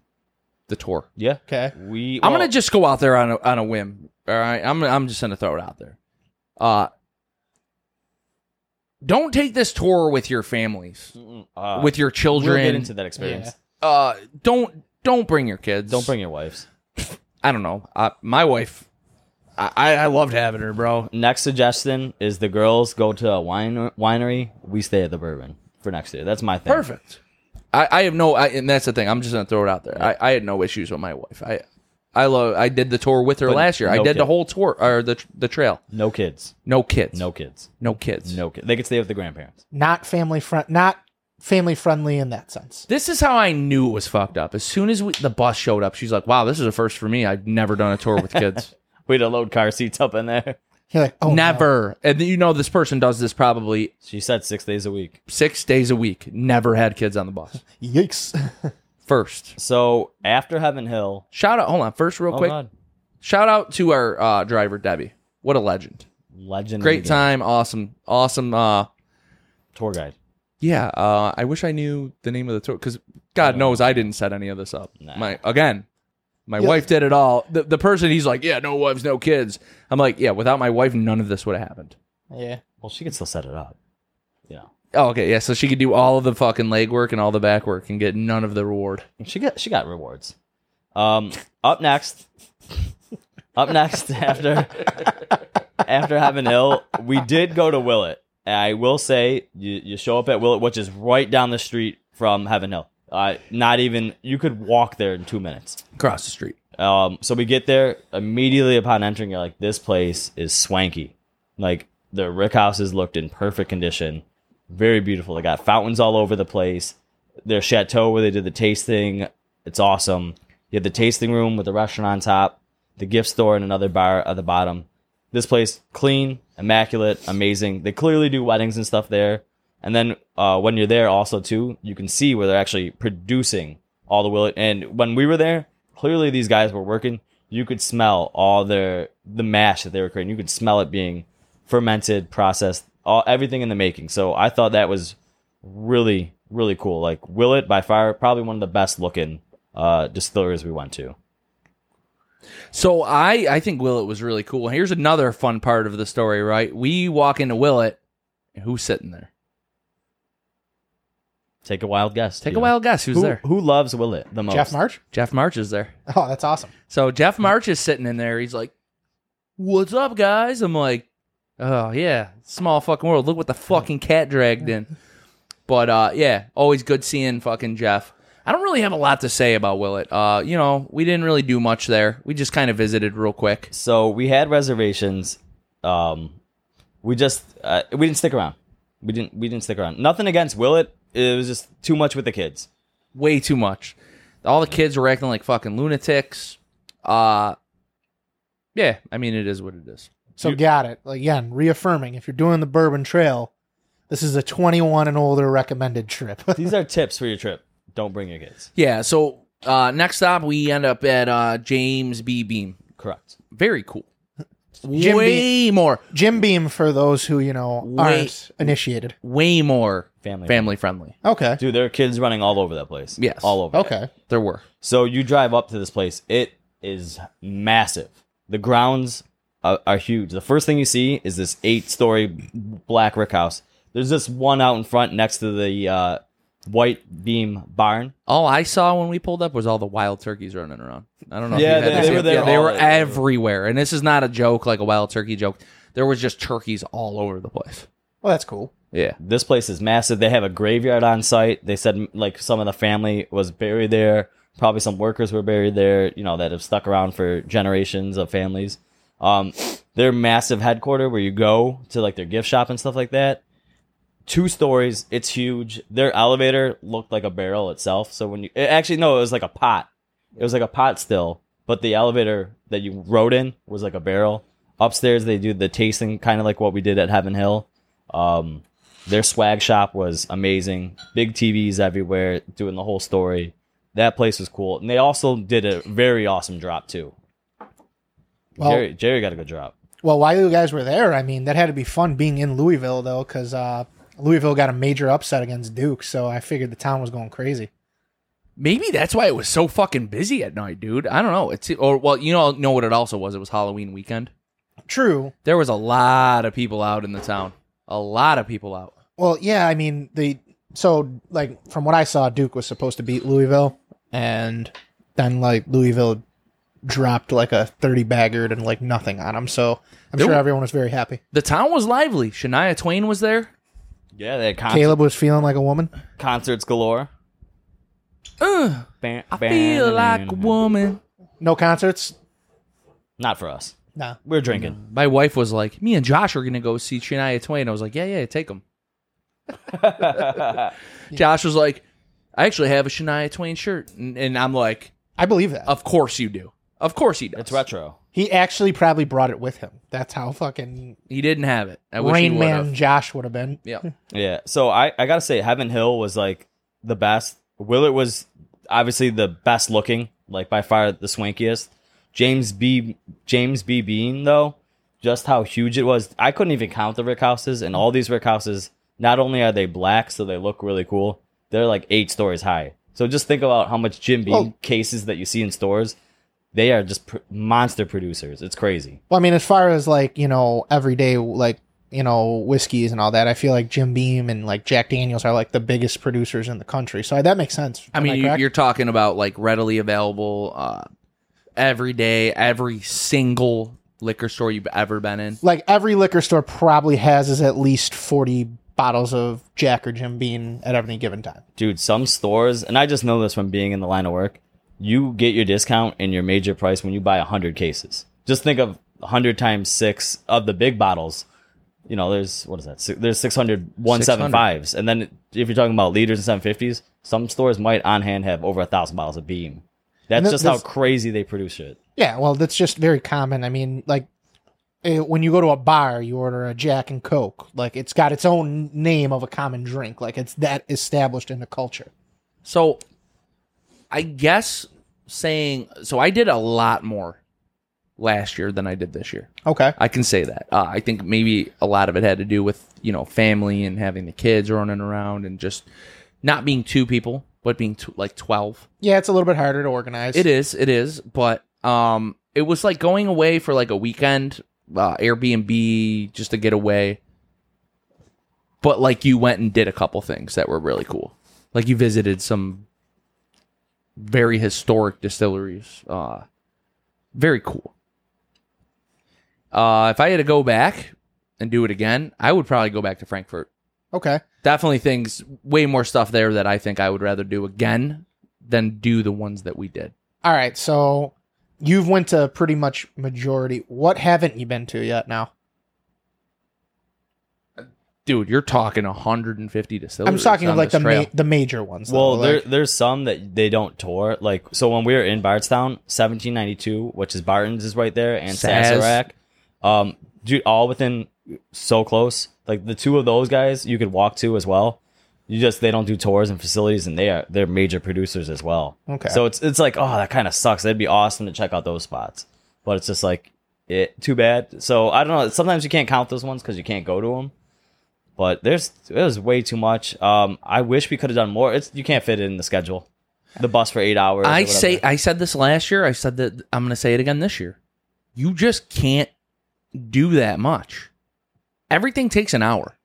the tour. Yeah. Okay. We. Well, I'm gonna just go out there on a, on a whim. All right. I'm I'm just gonna throw it out there. Uh, don't take this tour with your families, uh, with your children. We'll get into that experience. Yeah. Uh, don't don't bring your kids. Don't bring your wives. I don't know. Uh, my wife. I, I loved having her, bro. Next suggestion is the girls go to a wine, winery. We stay at the Bourbon for next year. That's my thing. Perfect. I, I have no, I, and that's the thing. I'm just gonna throw it out there. I, I had no issues with my wife. I, I love. I did the tour with her but last year. No I did kid. the whole tour or the the trail. No kids. No kids. No kids. No kids. No kids. They could stay with the grandparents. Not family front. Not family friendly in that sense. This is how I knew it was fucked up. As soon as we, the bus showed up, she's like, "Wow, this is a first for me. I've never done a tour with kids." We had to load car seats up in there. You're like, oh, never. No. And you know, this person does this probably. She said six days a week. Six days a week. Never had kids on the bus. Yikes. First. So after Heaven Hill. Shout out. Hold on. First, real oh quick. God. Shout out to our uh, driver, Debbie. What a legend. Legend. Great time. Awesome. Awesome. Uh, tour guide. Yeah. Uh, I wish I knew the name of the tour because God I knows know. I didn't set any of this up. Nah. My Again. My yeah. wife did it all. The the person, he's like, yeah, no wives, no kids. I'm like, yeah, without my wife, none of this would have happened. Yeah. Well, she could still set it up. Yeah. Oh, okay. Yeah, so she could do all of the fucking legwork and all the back work and get none of the reward. She got, she got rewards. Um, up next, up next after after Heaven Hill, we did go to Willett. And I will say, you, you show up at Willett, which is right down the street from Heaven Hill. Uh, not even, you could walk there in two minutes. Across the street. Um, so we get there, immediately upon entering, you're like, this place is swanky. Like, the rickhouses looked in perfect condition. Very beautiful. They got fountains all over the place. Their chateau where they did the tasting, it's awesome. You had the tasting room with the restaurant on top, the gift store and another bar at the bottom. This place, clean, immaculate, amazing. They clearly do weddings and stuff there. And then uh, when you're there also, too, you can see where they're actually producing all the Willett. And when we were there, clearly these guys were working. You could smell all their the mash that they were creating. You could smell it being fermented, processed, all everything in the making. So I thought that was really, really cool. Like Willett, by far, probably one of the best looking uh, distilleries we went to. So I, I think Willett was really cool. Here's another fun part of the story, right? We walk into Willett, and who's sitting there? Take a wild guess. Take a know. wild guess. Who's who, there? Who loves Willett the most? Jeff March? Jeff March is there. Oh, that's awesome. So Jeff March is sitting in there. He's like, what's up, guys? I'm like, oh, yeah. Small fucking world. Look what the fucking cat dragged in. But, uh, yeah, always good seeing fucking Jeff. I don't really have a lot to say about Willett. Uh, you know, we didn't really do much there. We just kind of visited real quick. So we had reservations. Um, we just, uh, we didn't stick around. We didn't, we didn't stick around. Nothing against Willett. It was just too much with the kids. Way too much. All the kids were acting like fucking lunatics. Uh, yeah, I mean, it is what it is. So you, got it. Again, reaffirming, if you're doing the Bourbon Trail, this is a twenty-one and older recommended trip. These are tips for your trip. Don't bring your kids. Yeah, so uh, next stop, we end up at uh, James B Beam. Correct. Very cool. Jim way Beam, more Jim Beam for those who you know way, aren't initiated. Way more family family friendly. friendly. Okay, dude, there are kids running all over that place. Yes, all over. Okay, it. There were. So you drive up to this place. It is massive. The grounds are, are huge. The first thing you see is this eight-story black brick house. There's this one out in front next to the uh, white beam barn. All I saw when we pulled up was all the wild turkeys running around. I don't know. Yeah, if you had they, they were there. Yeah, they were everywhere, and this is not a joke, like a wild turkey joke. There was just turkeys all over the place. Well, that's cool. Yeah, this place is massive. They have a graveyard on site. They said like some of the family was buried there. Probably some workers were buried there. You know that have stuck around for generations of families. Um, their massive headquarters where you go to like their gift shop and stuff like that. Two stories. It's huge. Their elevator looked like a barrel itself. So when you it actually no, it was like a pot. It was like a pot still, but the elevator that you rode in was like a barrel. Upstairs they do the tasting, kind of like what we did at Heaven Hill. Um, their swag shop was amazing. Big T Vs everywhere, doing the whole story. That place was cool, and they also did a very awesome drop too. Well, Jerry, Jerry got a good drop. Well, while you guys were there, I mean, that had to be fun being in Louisville though, because. Uh... Louisville got a major upset against Duke, so I figured the town was going crazy. Maybe that's why it was so fucking busy at night, dude. I don't know. It's or well, you know, know what it also was? It was Halloween weekend. True. There was a lot of people out in the town. A lot of people out. Well, yeah, I mean, the so like from what I saw, Duke was supposed to beat Louisville, and then like Louisville dropped like a thirty bagger and like nothing on them. So I'm there sure were, everyone was very happy. The town was lively. Shania Twain was there. Yeah, they had concert. Caleb was feeling like a woman. Concerts galore. Uh, ban, I ban, feel like a woman. No concerts? Not for us. Nah. We were drinking. Mm. My wife was like, me and Josh are going to go see Shania Twain. I was like, yeah, yeah, take them. Yeah. Josh was like, I actually have a Shania Twain shirt. And, and I'm like, I believe that. Of course you do. Of course he does. It's retro. He actually probably brought it with him. That's how fucking... He didn't have it. I wish Rain he Man Josh would have been. Yeah. Yeah. So I, I got to say, Heaven Hill was like the best... Willard was obviously the best looking, like by far the swankiest. James B James B Beam though, just how huge it was. I couldn't even count the rickhouses, and all these rickhouses, not only are they black, so they look really cool, they're like eight stories high. So just think about how much Jim Beam well, cases that you see in stores. They are just pr- monster producers. It's crazy. Well, I mean, as far as like, you know, everyday like, you know, whiskeys and all that, I feel like Jim Beam and like Jack Daniels are like the biggest producers in the country. So that makes sense. Am I mean, I you, you're talking about like readily available uh, every day, every single liquor store you've ever been in. Like every liquor store probably has is at least forty bottles of Jack or Jim Beam at any given time. Dude, some stores, and I just know this from being in the line of work, you get your discount and your major price when you buy one hundred cases. Just think of one hundred times six of the big bottles. You know, there's, what is that? There's six hundred one seventy-fives. And then if you're talking about liters and seven fifties, some stores might on hand have over one thousand bottles of Beam. That's th- just how crazy they produce it. Yeah, well, that's just very common. I mean, like, it, when you go to a bar, you order a Jack and Coke. Like, it's got its own name of a common drink. Like, it's that established in the culture. So, I guess saying... So, I did a lot more last year than I did this year. Okay. I can say that. Uh, I think maybe a lot of it had to do with, you know, family and having the kids running around and just not being two people, but being two, like twelve. Yeah, it's a little bit harder to organize. It is. It is. But um, it was like going away for like a weekend, uh, Airbnb, just to get away. But like you went and did a couple things that were really cool. Like you visited some very historic distilleries. Uh, very cool. Uh, if I had to go back and do it again, I would probably go back to Frankfort. Okay. Definitely things, way more stuff there that I think I would rather do again than do the ones that we did. All right. So you've went to pretty much majority. What haven't you been to yet now? Dude, you're talking one hundred fifty distilleries. I'm talking of like the ma- the major ones. Well, though, there like. there's some that they don't tour. Like, so when we were in Bardstown, seventeen ninety-two, which is Barton's is right there, and Sazerac. Um, dude, all within so close. Like the two of those guys, you could walk to as well. You just they don't do tours and facilities, and they are they're major producers as well. Okay, so it's it's like, oh, that kind of sucks. That'd be awesome to check out those spots, but it's just like it too bad. So I don't know. Sometimes you can't count those ones because you can't go to them. But there's there's way too much. Um, I wish we could have done more. It's you can't fit it in the schedule. The bus for eight hours. I say I said this last year. I said that I'm going to say it again this year. You just can't do that much. Everything takes an hour.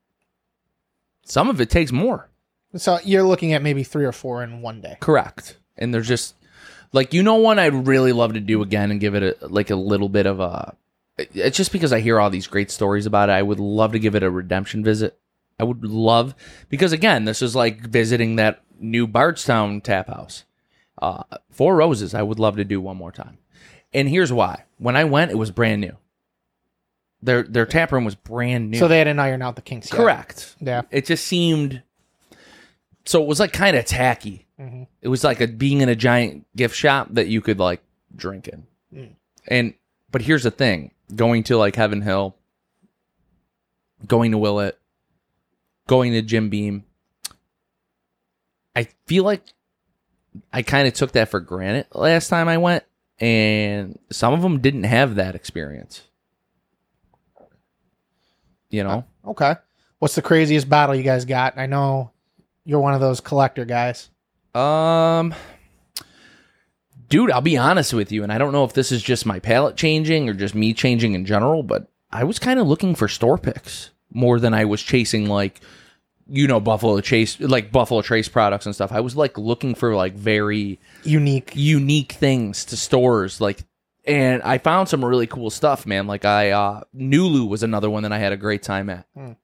Some of it takes more. So you're looking at maybe three or four in one day. Correct. And there's just like, you know, one I'd really love to do again and give it a, like a little bit of a, it's just because I hear all these great stories about it. I would love to give it a redemption visit. I would love, because again, this is like visiting that new Bardstown tap house. Uh, Four Roses. I would love to do one more time. And here's why. When I went, it was brand new. Their their tap room was brand new. So they hadn't ironed out the kinks yet. Correct. Yeah. It just seemed... So it was like kind of tacky. Mm-hmm. It was like a, being in a giant gift shop that you could like drink in. Mm. And But here's the thing. Going to like Heaven Hill, going to Willett, going to Jim Beam, I feel like I kind of took that for granted last time I went. And some of them didn't have that experience. You know? Uh, okay. What's the craziest bottle you guys got? I know you're one of those collector guys. Um, dude, I'll be honest with you, and I don't know if this is just my palate changing or just me changing in general, but I was kind of looking for store picks more than I was chasing, like, you know, Buffalo Trace, like Buffalo Trace products and stuff. I was like looking for like very unique, unique things to stores, like, and I found some really cool stuff, man. Like I, uh, Nulu was another one that I had a great time at. Mm.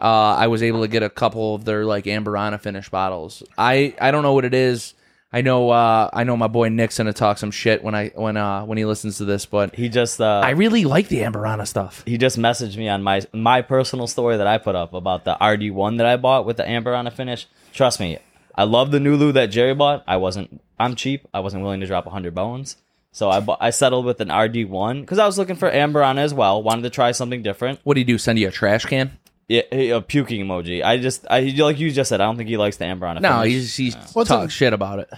Uh, I was able to get a couple of their like Ambarana finished bottles. I, I don't know what it is. I know, uh, I know my boy Nick's gonna talk some shit when I when uh, when he listens to this, but he just uh, I really like the Ambarana stuff. He just messaged me on my my personal story that I put up about the R D one that I bought with the Ambarana finish. Trust me, I love the Nulu that Jerry bought. I wasn't, I'm cheap. I wasn't willing to drop a hundred bones, so I bu- I settled with an R D one because I was looking for Ambarana as well. Wanted to try something different. What do you do? Send you a trash can? Yeah, a puking emoji. I just, I like you just said, I don't think he likes the Ambarana. No, finish. he's, he's yeah. talking shit about it.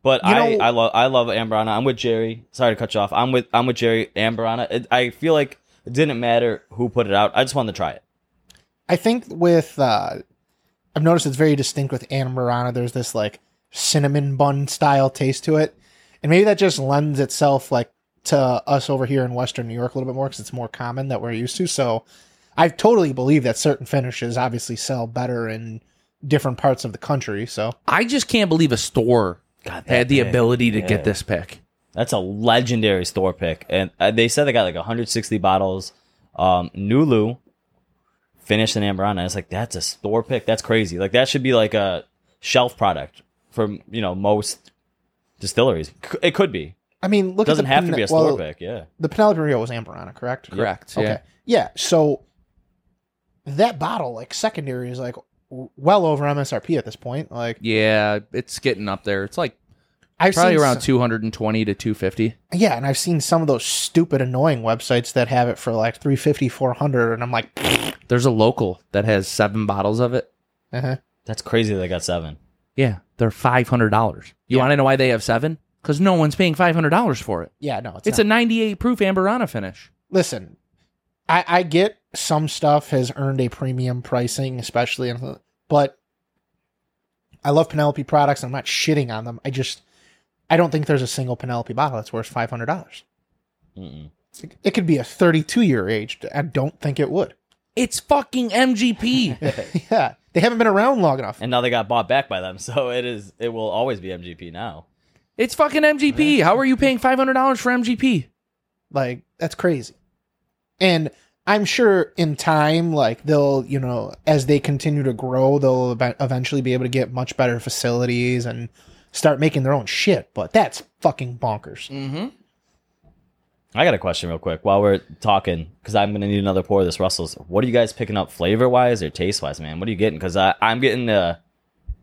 But you I, know, I love, I love Ambarana. I'm with Jerry. Sorry to cut you off. I'm with, I'm with Jerry. Ambarana. It, I feel like it didn't matter who put it out. I just wanted to try it. I think with, uh, I've noticed it's very distinct with Ambarana. There's this like cinnamon bun style taste to it, and maybe that just lends itself like to us over here in Western New York a little bit more because it's more common that we're used to. So. I totally believe that certain finishes obviously sell better in different parts of the country. So I just can't believe a store God, had the pick. ability to yeah. get this pick. That's a legendary store pick. And they said they got like one hundred sixty bottles. Um, Nulu finished in Ambarana. It's like, that's a store pick. That's crazy. Like, that should be like a shelf product for, you know, most distilleries. It could be. I mean, look, it doesn't at the have Pen- to be a store well, pick. Yeah. The Penelope Rio was Ambarana, correct? Correct. Yeah. Okay. Yeah. So. That bottle, like, secondary is, like, well over M S R P at this point. Like, yeah, it's getting up there. It's, like, I've probably around some, two twenty to two fifty. Yeah, and I've seen some of those stupid, annoying websites that have it for, like, three fifty, four hundred, and I'm like... Pfft. There's a local that has seven bottles of it. Uh-huh. That's crazy they got seven. Yeah, they're five hundred dollars. You yeah. want to know why they have seven? Because no one's paying five hundred dollars for it. Yeah, no, it's It's not. A ninety-eight proof Ambarana finish. Listen, I, I get... Some stuff has earned a premium pricing, especially, in, but I love Penelope products. I'm not shitting on them. I just, I don't think there's a single Penelope bottle that's worth five hundred dollars. Mm-mm. It, it could be a thirty-two year aged. I don't think it would. It's fucking M G P. Yeah. They haven't been around long enough. And now they got bought back by them. So it is, it will always be M G P now. It's fucking M G P. How are you paying five hundred dollars for M G P? Like, that's crazy. And I'm sure in time, like, they'll, you know, as they continue to grow, they'll eventually be able to get much better facilities and start making their own shit. But that's fucking bonkers. Mm-hmm. I got a question real quick while we're talking, because I'm going to need another pour of this Russell's. What are you guys picking up flavor-wise or taste-wise, man? What are you getting? Because I'm getting, uh,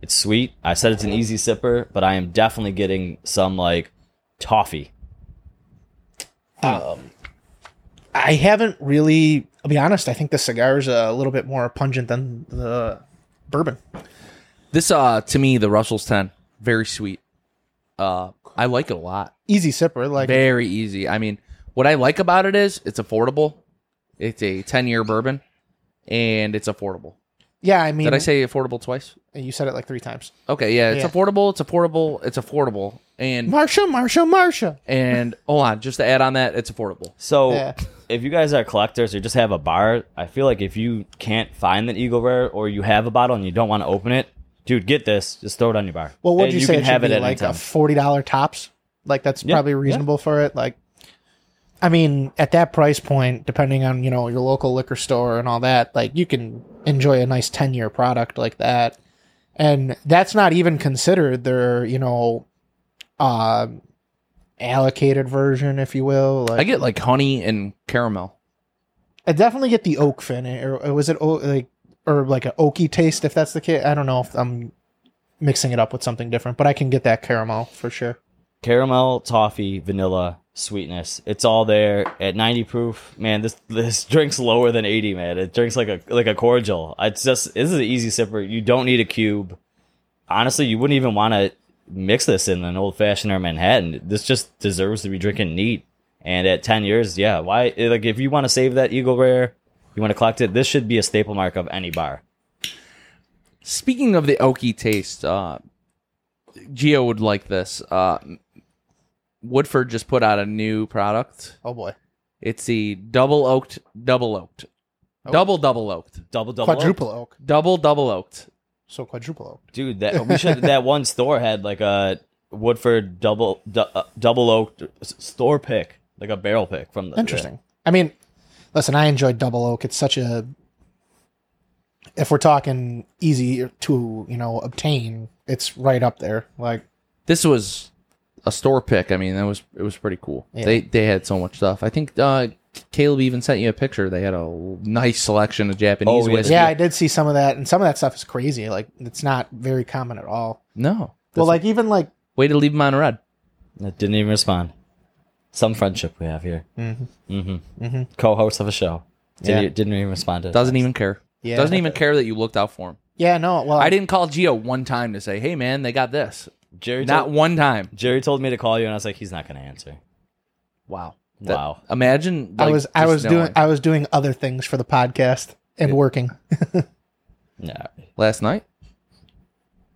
it's sweet. I said it's an easy sipper, but I am definitely getting some, like, toffee. Um... I haven't really, I'll be honest, I think the cigar is a little bit more pungent than the bourbon. This, uh, to me, the Russell's ten, very sweet. Uh, I like it a lot. Easy sipper. Like very easy. I mean, what I like about it is it's affordable. It's a ten-year bourbon, and it's affordable. Yeah, I mean. Did I say affordable twice? You said it like three times. Okay, yeah, it's yeah. affordable, it's affordable, it's affordable. And Marsha, Marsha, Marsha. And hold on, just to add on that, it's affordable. So yeah. If you guys are collectors or just have a bar, I feel like if you can't find an Eagle Rare or you have a bottle and you don't want to open it, dude, get this. Just throw it on your bar. Well, what would you, you say it should be like a forty dollars tops? Like that's yeah, probably reasonable yeah. for it. Like, I mean, at that price point, depending on, you know, your local liquor store and all that, like you can enjoy a nice ten-year product like that. And that's not even considered their, you know... Uh, allocated version, if you will. Like, I get like honey and caramel. I definitely get the oak finish, or was it oak, like or like an oaky taste? If that's the case, I don't know if I'm mixing it up with something different, but I can get that caramel for sure. Caramel, toffee, vanilla, sweetness. It's all there at ninety proof. Man, this this drink's lower than eighty. Man, it drinks like a like a cordial. It's just this is an easy sipper. You don't need a cube. Honestly, you wouldn't even want to mix this in an old fashioned or Manhattan. This just deserves to be drinking neat. And at ten years, yeah, why? Like, if you want to save that Eagle Rare, you want to collect it. This should be a staple mark of any bar. Speaking of the oaky taste, uh, Gio would like this. Uh, Woodford just put out a new product. Oh, boy. It's the double oaked, double oaked. Oh. Double, double oaked. Double, double Quadruple oaked. oak. Double, double oaked. So quadruple oaked. Dude, that we should. That one store had like a Woodford double du, uh, double oaked store pick, like a barrel pick from the. Interesting. Yeah. I mean, listen, I enjoyed double oak. It's such a. If we're talking easy to, you know, obtain, it's right up there. Like this was a store pick. I mean, that was it was pretty cool. Yeah. They they had so much stuff. I think uh, Caleb even sent you a picture. They had a nice selection of Japanese oh, whiskey. Yeah, I did see some of that, and some of that stuff is crazy. Like it's not very common at all. No. Well, like even like way to leave them on red. It didn't even respond. Some friendship we have here. Mm-hmm. Mm-hmm. Mm-hmm. Co-host of a show. Didn't, yeah. didn't even respond to. Doesn't it. even care. Yeah. Doesn't even care that you looked out for him. Yeah, no. Well, I didn't call Gio one time to say, hey, man, they got this. Jerry, Not told, one time. Jerry told me to call you, and I was like, he's not going to answer. Wow. That, wow. Imagine. Like, I was I was knowing. doing I was doing other things for the podcast and yeah. working. Yeah. Last night?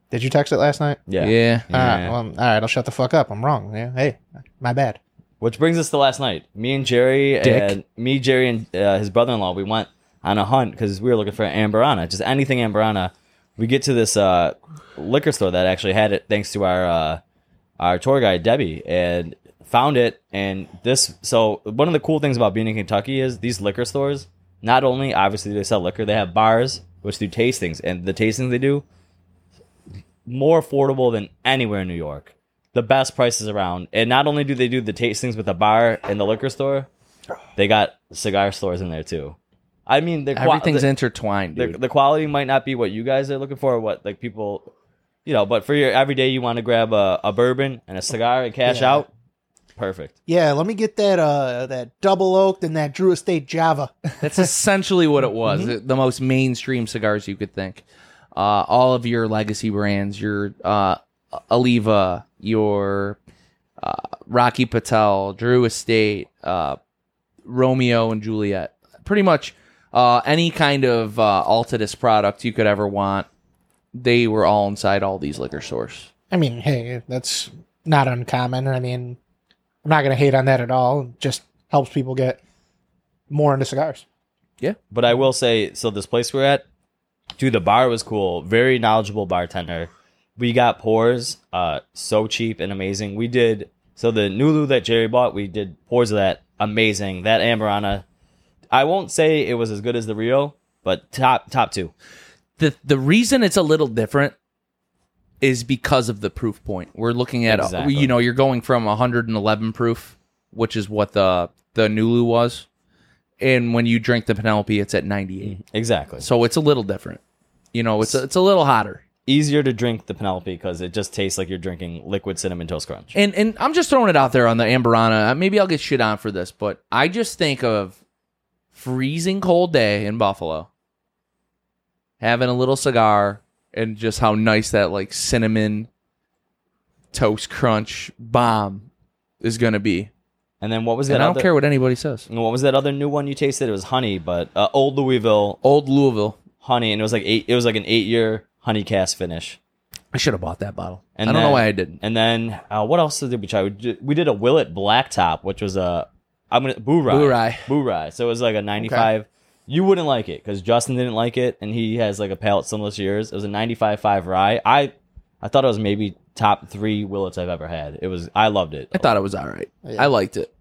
Did you text it last night? Yeah. Yeah. All, yeah. Right, well, all right. I'll shut the fuck up. I'm wrong. Yeah. Hey, my bad. Which brings us to last night. Me and Jerry, Dick. and me, Jerry, and uh, his brother-in-law, we went on a hunt because we were looking for Ambarana, just anything Ambarana. We get to this uh, liquor store that actually had it thanks to our uh, our tour guide Debbie, and found it. And this, so one of the cool things about being in Kentucky is these liquor stores. Not only obviously they sell liquor, they have bars which do tastings, and the tastings they do more affordable than anywhere in New York. The best prices around, and not only do they do the tastings with the bar and the liquor store, they got cigar stores in there too. I mean, the everything's the, intertwined. Dude. The, the quality might not be what you guys are looking for, or what like people, you know. But for your everyday, you want to grab a, a bourbon and a cigar and cash yeah. out. Perfect. Yeah, let me get that uh, that double oaked and that Drew Estate Java. That's essentially what it was. Mm-hmm. The most mainstream cigars you could think. Uh, all of your legacy brands, your uh, Oliva, your uh, Rocky Patel, Drew Estate, uh, Romeo and Juliet, pretty much. Uh, any kind of uh, Altadis product you could ever want, they were all inside all these liquor stores. I mean, hey, that's not uncommon. I mean, I'm not going to hate on that at all. It just helps people get more into cigars. Yeah. But I will say, so this place we're at, dude, the bar was cool. Very knowledgeable bartender. We got pours, uh, so cheap and amazing. We did, so the Nulu that Jerry bought, we did pours of that. Amazing. That Ambarana. I won't say it was as good as the Rio, but top top two. The the reason it's a little different is because of the proof point. We're looking at, exactly. you know, you're going from one eleven proof, which is what the, the Nulu was. And when you drink the Penelope, it's at ninety-eight. Exactly. So it's a little different. You know, it's a, it's a little hotter. Easier to drink the Penelope because it just tastes like you're drinking liquid Cinnamon Toast Crunch. And, and I'm just throwing it out there on the Ambarana. Maybe I'll get shit on for this, but I just think of... freezing cold day in Buffalo, having a little cigar, and just how nice that like cinnamon toast crunch bomb is gonna be. And then what was that? And I don't other, care what anybody says. What was that other new one you tasted? It was honey, but uh, old Louisville, old Louisville honey, and it was like eight. It was like an eight-year honey cast finish. I should have bought that bottle. And I then, don't know why I didn't. And then uh, what else did we try? We did, we did a Willet Blacktop, which was a. I'm gonna Boo Rye. Boo Rye. Boo Rye. So it was like a ninety-five. Okay. You wouldn't like it because Justin didn't like it, and he has like a palate similar to yours. It was a ninety-five point five rye. I, I thought it was maybe top three Willets I've ever had. It was. I loved it. I thought it was all right. Yeah. I liked it.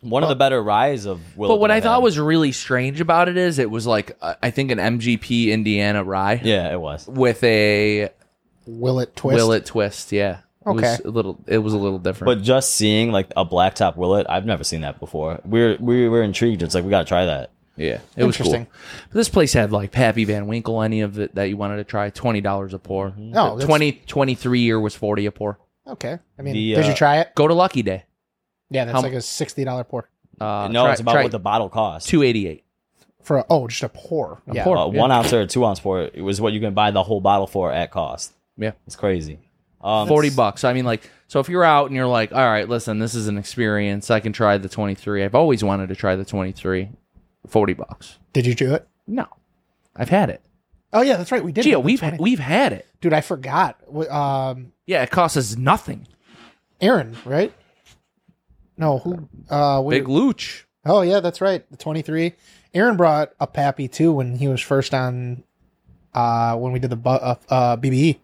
One well, of the better ryes of Willets. But what I, I thought was really strange about it is it was like uh, I think an M G P Indiana rye. Yeah, it was with a Willet twist. Willet twist. Yeah. Okay. It was a little, it was a little different. But just seeing like a blacktop Willet, I've never seen that before. We're we were intrigued. It's like we gotta try that. Yeah, it was cool. This place had like Pappy Van Winkle, any of it that you wanted to try. Twenty dollars a pour. No, twenty twenty-three year was forty a pour. Okay, I mean, the, did uh, you try it? Go to Lucky Day. Yeah, that's How, like a sixty dollar pour. Uh, no, try, it's about what the bottle costs. Two eighty eight for a, oh, just a pour. A yeah, pour, uh, yeah. One ounce or a two ounce pour. It was what you can buy the whole bottle for at cost. Yeah, it's crazy. Um, forty bucks. I mean, like, so if you're out and you're like, all right, listen, this is an experience. I can try the twenty-three. I've always wanted to try the twenty-three. forty bucks. Did you do it? No, I've had it. Oh yeah, that's right. We did. Gee, we've ha- we've had it, dude. I forgot. Um, yeah, it costs us nothing. Aaron, right? No, who? Uh, we, Big Looch. Oh, yeah, that's right. The twenty-three. Aaron brought a Pappy, too, when he was first on, uh, when we did the bu- uh, uh, B B E.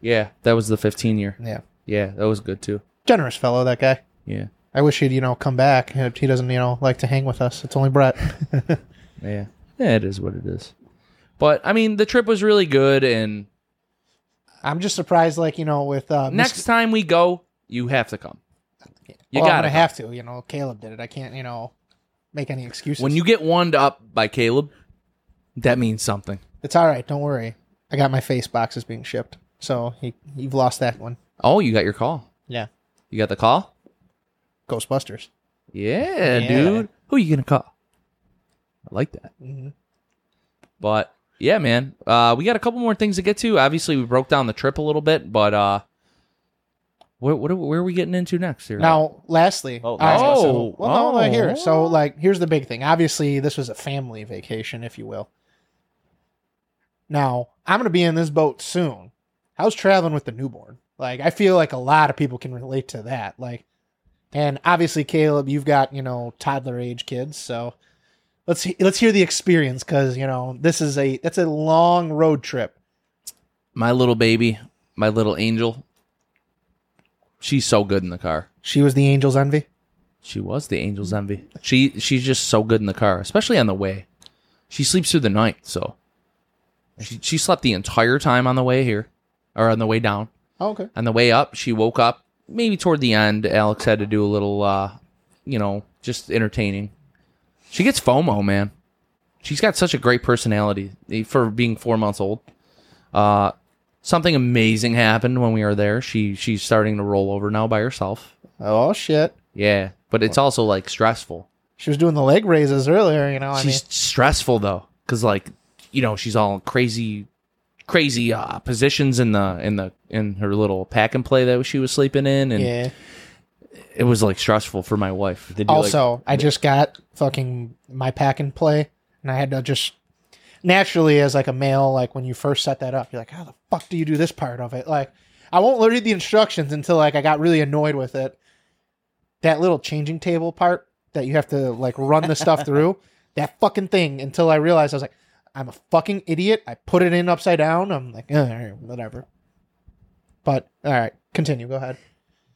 Yeah, that was the fifteen year. Yeah. Yeah, that was good, too. Generous fellow, that guy. Yeah. I wish he'd, you know, come back. He doesn't, you know, like to hang with us. It's only Brett. Yeah. Yeah, it is what it is. But, I mean, the trip was really good, and... I'm just surprised, like, you know, with... Uh, next Mich- time we go, you have to come. You well, gotta I'm have to, you know, Caleb did it. I can't, you know, make any excuses. When you get wand up by Caleb, that means something. It's all right. Don't worry. I got my face boxes being shipped, so he, you've lost that one. Oh, you got your call. Yeah. You got the call? Ghostbusters. Yeah, yeah. Dude. Who are you going to call? I like that. Mm-hmm. But, yeah, man, uh, we got a couple more things to get to. Obviously, we broke down the trip a little bit, but... uh What, what are, where are we getting into next here? Now, lastly, oh, uh, oh, well, no, oh. Right here. So, like, here's the big thing. Obviously, this was a family vacation, if you will. Now, I'm going to be in this boat soon. How's traveling with the newborn? Like, I feel like a lot of people can relate to that. Like, and obviously, Caleb, you've got, you know, toddler age kids. So let's let's hear the experience because, you know, this is a that's a long road trip. My little baby, my little angel. She's so good in the car. She was the angel's envy? She was the angel's envy. She She's just so good in the car, especially on the way. She sleeps through the night, so. She, she slept the entire time on the way here, or on the way down. Oh, okay. On the way up, she woke up, maybe toward the end. Alex had to do a little, uh, you know, just entertaining. She gets FOMO, man. She's got such a great personality for being four months old. Uh... Something amazing happened when we were there. She she's starting to roll over now by herself. Oh shit! Yeah, but it's also like stressful. She was doing the leg raises earlier, you know. She's I mean. stressful though, because like you know she's all crazy, crazy uh, positions in the in the in her little pack and play that she was sleeping in, and yeah. It was like stressful for my wife. Also, like, I just got fucking my pack and play, and I had to just. Naturally, as like a male, like when you first set that up, you're like, how the fuck do you do this part of it? Like, I won't read the instructions until like I got really annoyed with it. That little changing table part that you have to like run the stuff through, that fucking thing until I realized I was like, I'm a fucking idiot. I put it in upside down. I'm like, eh, whatever. But all right, continue. Go ahead.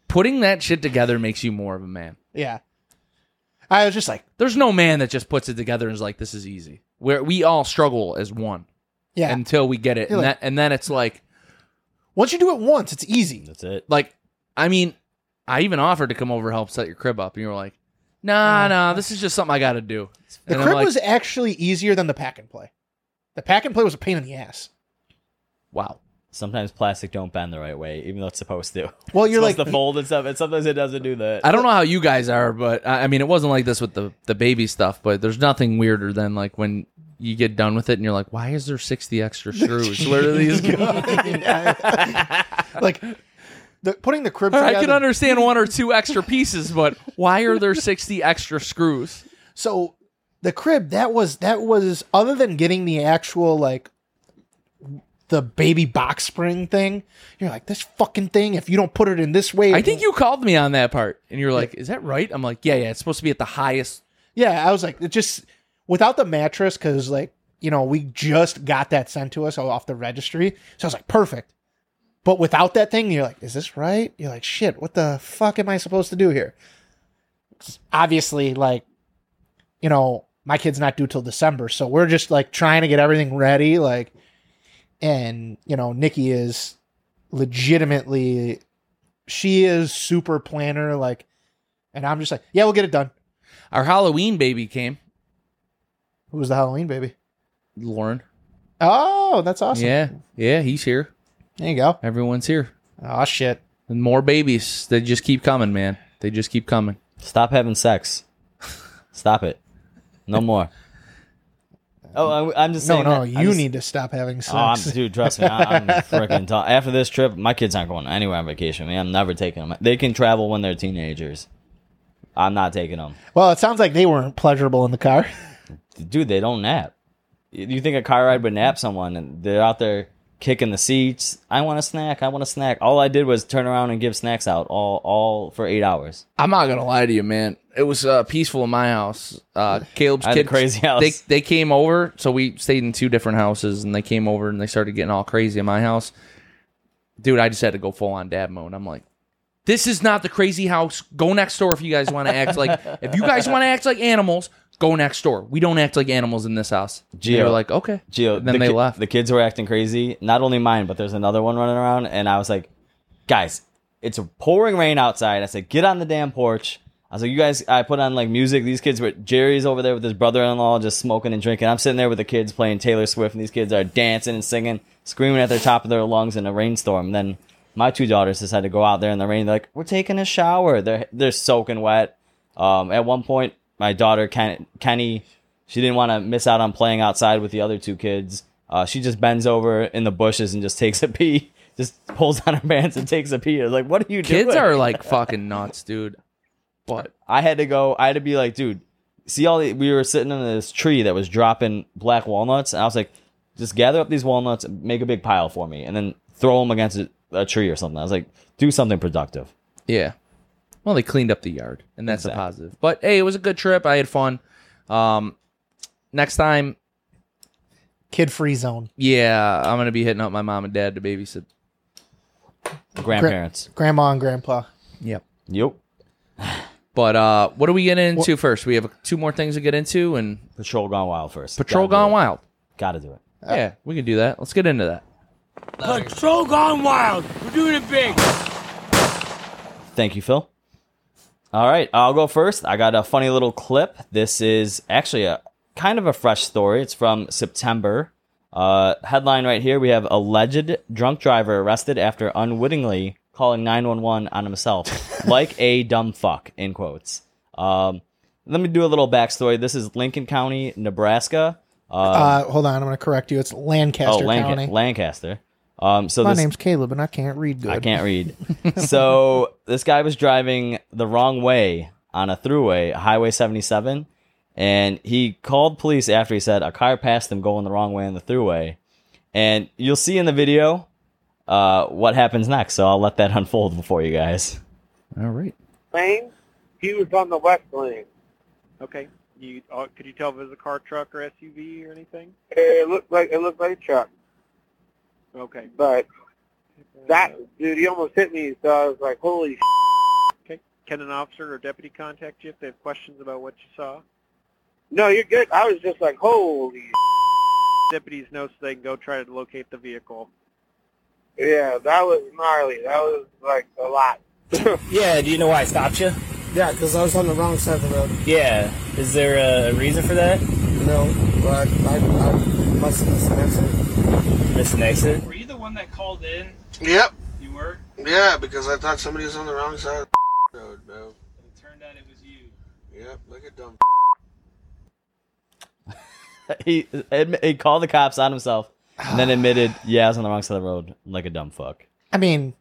Putting that shit together makes you more of a man. Yeah. I was just like, there's no man that just puts it together and is like, this is easy. Where we all struggle as one, yeah. Until we get it, and, like, that, and then it's like, once you do it once, it's easy. That's it. Like, I mean, I even offered to come over and help set your crib up, and you were like, "Nah, uh, nah, this is just something I got to do." The and crib like, was actually easier than the pack and play. The pack and play was a pain in the ass. Wow. Sometimes plastic don't bend the right way, even though it's supposed to. Well, you're it's like the fold and stuff, and sometimes it doesn't do that. I don't know how you guys are, but I mean, it wasn't like this with the the baby stuff. But there's nothing weirder than like when. You get done with it, and you're like, why is there sixty extra screws? Where do these go? Like, the, putting the crib right, together... I can understand one or two extra pieces, but why are there sixty extra screws? So, the crib, that was, that was other than getting the actual, like, the baby box spring thing, you're like, this fucking thing, if you don't put it in this way... I think you called me on that part, and you're like, yeah. Is that right? I'm like, yeah, yeah, it's supposed to be at the highest... Yeah, I was like, it just... Without the mattress, because, like, you know, we just got that sent to us off the registry. So I was like, perfect. But without that thing, you're like, is this right? You're like, shit, what the fuck am I supposed to do here? Obviously, like, you know, my kid's not due till December. So we're just, like, trying to get everything ready. Like, and, you know, Nikki is legitimately, she is super planner. Like, and I'm just like, yeah, we'll get it done. Our Halloween baby came. Who was the Halloween baby? Lauren. Oh, that's awesome. Yeah, yeah, he's here. There you go. Everyone's here. Oh, shit. And more babies. They just keep coming, man. They just keep coming. Stop having sex. Stop it. No more. Oh, I, I'm just no, saying. No, no, you just, need to stop having sex. Oh, I'm, dude, trust me. I, I'm freaking talk. After this trip, my kids aren't going anywhere on vacation, man. I'm never taking them. They can travel when they're teenagers. I'm not taking them. Well, it sounds like they weren't pleasurable in the car. Dude, they don't nap. You think a car ride would nap someone, and they're out there kicking the seats. I want a snack. I want a snack. All I did was turn around and give snacks out all all for eight hours. I'm not going to lie to you, man. It was uh, peaceful in my house. Uh, Caleb's kids, crazy house. They, they came over. So we stayed in two different houses, and they came over, and they started getting all crazy in my house. Dude, I just had to go full on dad mode. I'm like, this is not the crazy house. Go next door if you guys want to act like, if you guys want to act like animals, go next door. We don't act like animals in this house. Gio, they were like, okay. Gio, and then the they ki- left. The kids were acting crazy. Not only mine, but there's another one running around. And I was like, guys, it's pouring rain outside. I said, get on the damn porch. I was like, you guys, I put on like music. These kids were, Jerry's over there with his brother-in-law just smoking and drinking. I'm sitting there with the kids playing Taylor Swift. And these kids are dancing and singing, screaming at the top of their lungs in a rainstorm. And then my two daughters decided to go out there in the rain. They're like, we're taking a shower. They're, they're soaking wet. Um, at one point, my daughter, Ken- Kenny, she didn't want to miss out on playing outside with the other two kids. Uh, she just bends over in the bushes and just takes a pee. Just pulls on her pants and takes a pee. I was like, what are you doing? Kids are like fucking nuts, dude. But I had to go. I had to be like, dude, see all the, we were sitting in this tree that was dropping black walnuts. And I was like, just gather up these walnuts and make a big pile for me. And then throw them against a, a tree or something. I was like, do something productive. Yeah. Well, they cleaned up the yard, and that's exactly a positive. But, hey, it was a good trip. I had fun. Um, next time. Kid-free zone. Yeah, I'm going to be hitting up my mom and dad to babysit. Grandparents. Gra- grandma and grandpa. Yep. Yep. But uh, what are we getting into what? first? We have two more things to get into. And Patrol Gone Wild first. Patrol Gotta Gone Wild. Got to do it. Yeah, yeah, we can do that. Let's get into that. Patrol Gone Wild. We're doing it big. Thank you, Phil. All right, I'll go first. I got a funny little clip. This is actually a kind of a fresh story. It's from September. Uh, headline right here, we have alleged drunk driver arrested after unwittingly calling nine one one on himself. Like a dumb fuck, in quotes. Um, let me do a little backstory. This is Lincoln County, Nebraska. Uh, uh, hold on, I'm going to correct you. It's Lancaster oh, Lanc- County. Lancaster. Um, so My this, name's Caleb, and I can't read good. I can't read. So this guy was driving the wrong way on a thruway, Highway seventy-seven, and he called police after he said a car passed him going the wrong way on the thruway. And you'll see in the video uh, what happens next, so I'll let that unfold before you guys. All right. Lane, he was on the left lane. Okay. You uh, could you tell if it was a car, truck, or S U V or anything? It looked like it looked like a truck. Okay. But that, dude, he almost hit me, so I was like, holy shit. Okay. Can an officer or deputy contact you if they have questions about what you saw? No, you're good. I was just like, holy shit. Deputies know so they can go try to locate the vehicle. Yeah, that was gnarly. That was, like, a lot. Yeah, do you know why I stopped you? Yeah, because I was on the wrong side of the road. Yeah. Is there a reason for that? No, but I, I must have misunderstood. Miss Nixon. Were you the one that called in? Yep. You were? Yeah, because I thought somebody was on the wrong side of the road, bro. But it turned out it was you. Yep, look at dumb. he, he called the cops on himself and then admitted, yeah, I was on the wrong side of the road like a dumb fuck. I mean,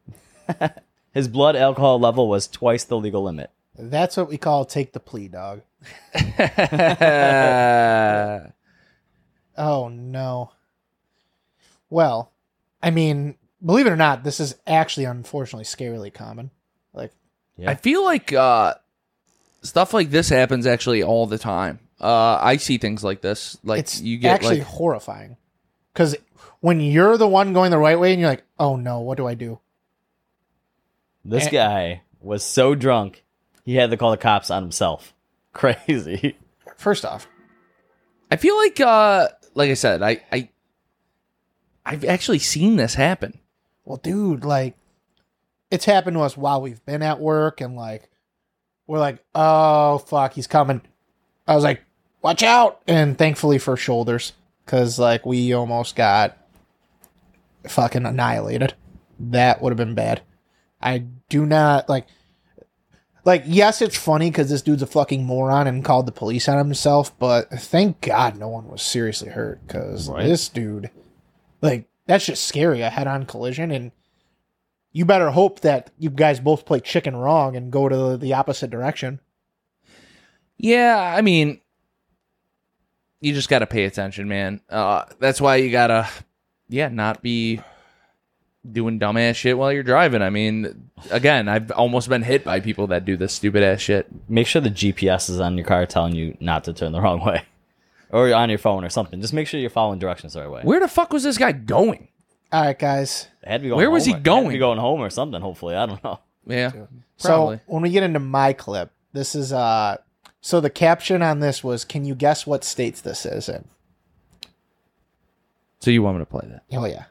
his blood alcohol level was twice the legal limit. That's what we call take the plea, dog. Oh, no. Well, I mean, believe it or not, this is actually, unfortunately, scarily common. Like, yeah. I feel like uh, stuff like this happens actually all the time. Uh, I see things like this. Like, it's you get actually like horrifying. Because when you're the one going the right way and you're like, oh, no, what do I do? This and- guy was so drunk, he had to call the cops on himself. Crazy. First off, I feel like, uh, like I said, I... I I've actually seen this happen. Well, dude, like, it's happened to us while we've been at work, and, like, we're like, oh, fuck, he's coming. I was like, watch out! And thankfully for shoulders, because, like, we almost got fucking annihilated. That would have been bad. I do not, like, like, yes, it's funny because this dude's a fucking moron and called the police on himself, but thank God no one was seriously hurt, because right. This dude... Like, that's just scary, a head-on collision, and you better hope that you guys both play chicken wrong and go to the opposite direction. Yeah, I mean, you just got to pay attention, man. Uh, that's why you got to, yeah, not be doing dumbass shit while you're driving. I mean, again, I've almost been hit by people that do this stupid ass shit. Make sure the G P S is on your car telling you not to turn the wrong way, or on your phone or something. Just make sure you're following directions the right way. Where the fuck was this guy going? All right, guys. Had to be going Where home was he or, going? Had to be going home or something, hopefully. I don't know. Yeah. Probably. So when we get into my clip, this is... uh. So the caption on this was, can you guess what states this is in? So you want me to play that? Oh, yeah.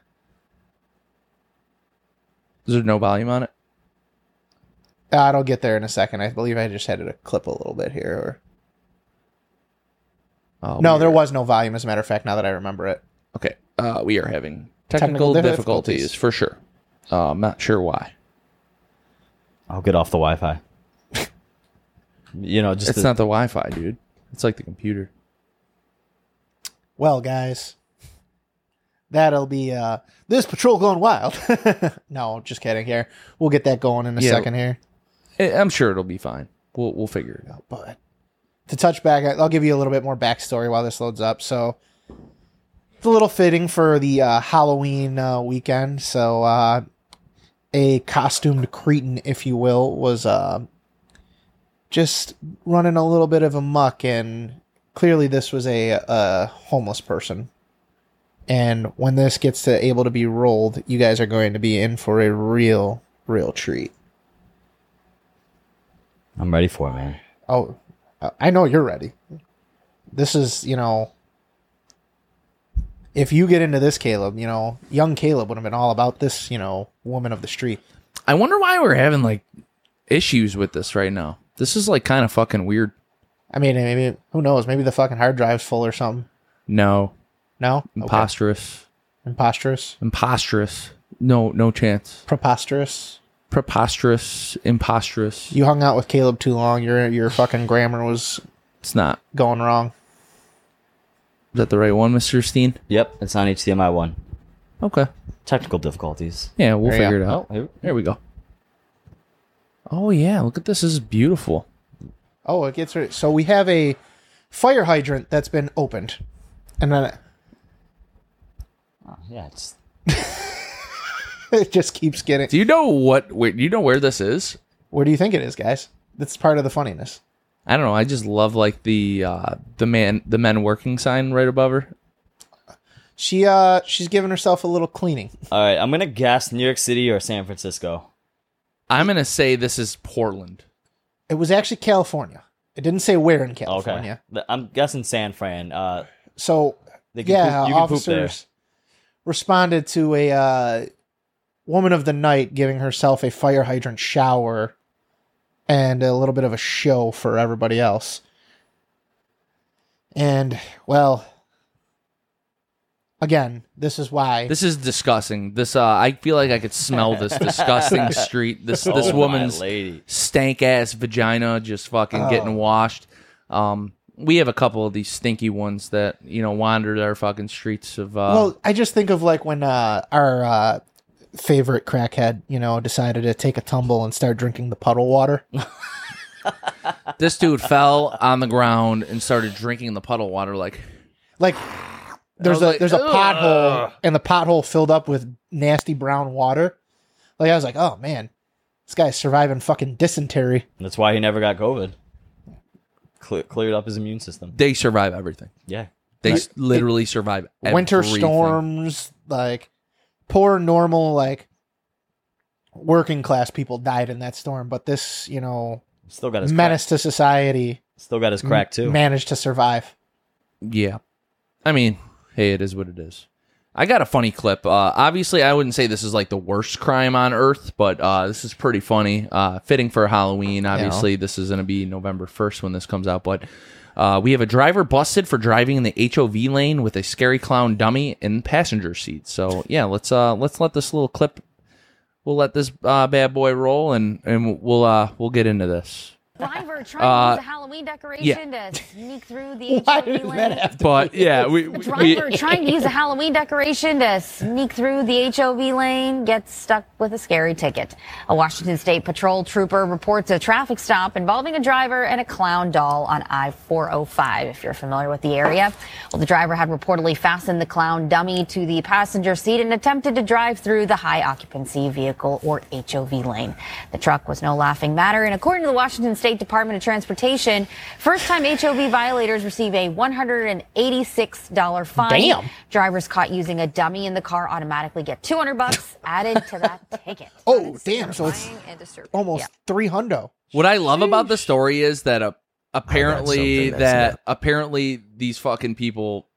Is there no volume on it? Uh, I'll get there in a second. I believe I just had to clip a little bit here. Or... Oh, no, there are... was no volume, as a matter of fact, now that I remember it. Okay. Uh, we are having technical, technical difficulties, difficulties for sure. Uh, I'm not sure why. I'll get off the Wi-Fi. You know, just it's the, not the Wi-Fi, dude. It's like the computer. Well, guys, that'll be uh, this patrol going wild. No, just kidding. Here, we'll get that going in a yeah, second. Here, I'm sure it'll be fine. We'll we'll figure it out. But to touch back, I'll give you a little bit more backstory while this loads up. So it's a little fitting for the uh, Halloween uh, weekend. So uh, a costumed cretin, if you will, was. Uh, Just running a little bit of a muck, and clearly this was a, a homeless person. And when this gets to able to be rolled, you guys are going to be in for a real, real treat. I'm ready for it, man. Oh, I know you're ready. This is, you know, if you get into this, Caleb, you know, young Caleb would have been all about this, you know, woman of the street. I wonder why we're having, like, issues with this right now. This is like kind of fucking weird. I mean, maybe who knows? Maybe the fucking hard drive's full or something. No. No? Imposterous. Okay. Imposterous? Imposterous. No, no chance. Preposterous. Preposterous. Imposterous. You hung out with Caleb too long. Your your fucking grammar was It's not. Going wrong. Is that the right one, Mister Steen? Yep, it's on H D M I one. Okay. Technical difficulties. Yeah, we'll there figure it out. Oh, there we go. Oh, yeah. Look at this. This is beautiful. Oh, it gets ready. So we have a fire hydrant that's been opened. And then... Oh, yeah, it's... it just keeps getting... Do you know what... Wait, do you know where this is? Where do you think it is, guys? That's part of the funniness. I don't know. I just love, like, the uh, the man, the men working sign right above her. She uh, she's giving herself a little cleaning. All right. I'm going to guess New York City or San Francisco. I'm going to say this is Portland. It was actually California. It didn't say where in California. Okay. I'm guessing San Fran. Uh, so, they can yeah, poop, you officers can poop there. Responded to a uh, woman of the night giving herself a fire hydrant shower and a little bit of a show for everybody else. And, well... Again, this is why. This is disgusting. This uh, I feel like I could smell this disgusting street. This this oh, woman's stank ass vagina just fucking oh. getting washed. Um, we have a couple of these stinky ones that you know wandered our fucking streets of. Uh, well, I just think of like when uh, our uh, favorite crackhead, you know, decided to take a tumble and start drinking the puddle water. This dude fell on the ground and started drinking the puddle water like, like. There's a like, there's a ugh. pothole, and the pothole filled up with nasty brown water. Like I was like, oh man, this guy's surviving fucking dysentery. That's why he never got COVID. Cle- cleared up his immune system. They survive everything. Yeah, they like, literally it, survive everything. Winter storms. Like poor normal like working class people died in that storm, but this you know still got his menace crack. To society. Still got his crack too. Managed to survive. Yeah, I mean. Hey, it is what it is. I got a funny clip. Uh, obviously, I wouldn't say this is like the worst crime on earth, but uh, this is pretty funny. Uh, fitting for Halloween. Obviously, yeah. This is going to be November first when this comes out. But uh, we have a driver busted for driving in the H O V lane with a scary clown dummy in passenger seat. So yeah, let's uh, let's let this little clip. We'll let this uh, bad boy roll, and and we'll uh, we'll get into this. Driver trying uh, to use a Halloween decoration yeah. to sneak through the H O V. But yeah, we, we driver we, trying to use a Halloween decoration to sneak through the H O V lane gets stuck with a scary ticket. A Washington State patrol trooper reports a traffic stop involving a driver and a clown doll on I four oh five. If you're familiar with the area, well, the driver had reportedly fastened the clown dummy to the passenger seat and attempted to drive through the high occupancy vehicle or H O V lane. The truck was no laughing matter, and according to the Washington State Department of Transportation, first-time H O V violators receive a one hundred eighty-six dollars fine. Damn. Drivers caught using a dummy in the car automatically get two hundred bucks added to that ticket. Oh, damn. So it's almost yeah. three hundo. What I love about the story is that uh, apparently oh, that apparently these fucking people,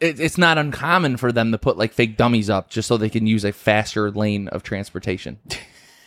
it, it's not uncommon for them to put like fake dummies up just so they can use a faster lane of transportation.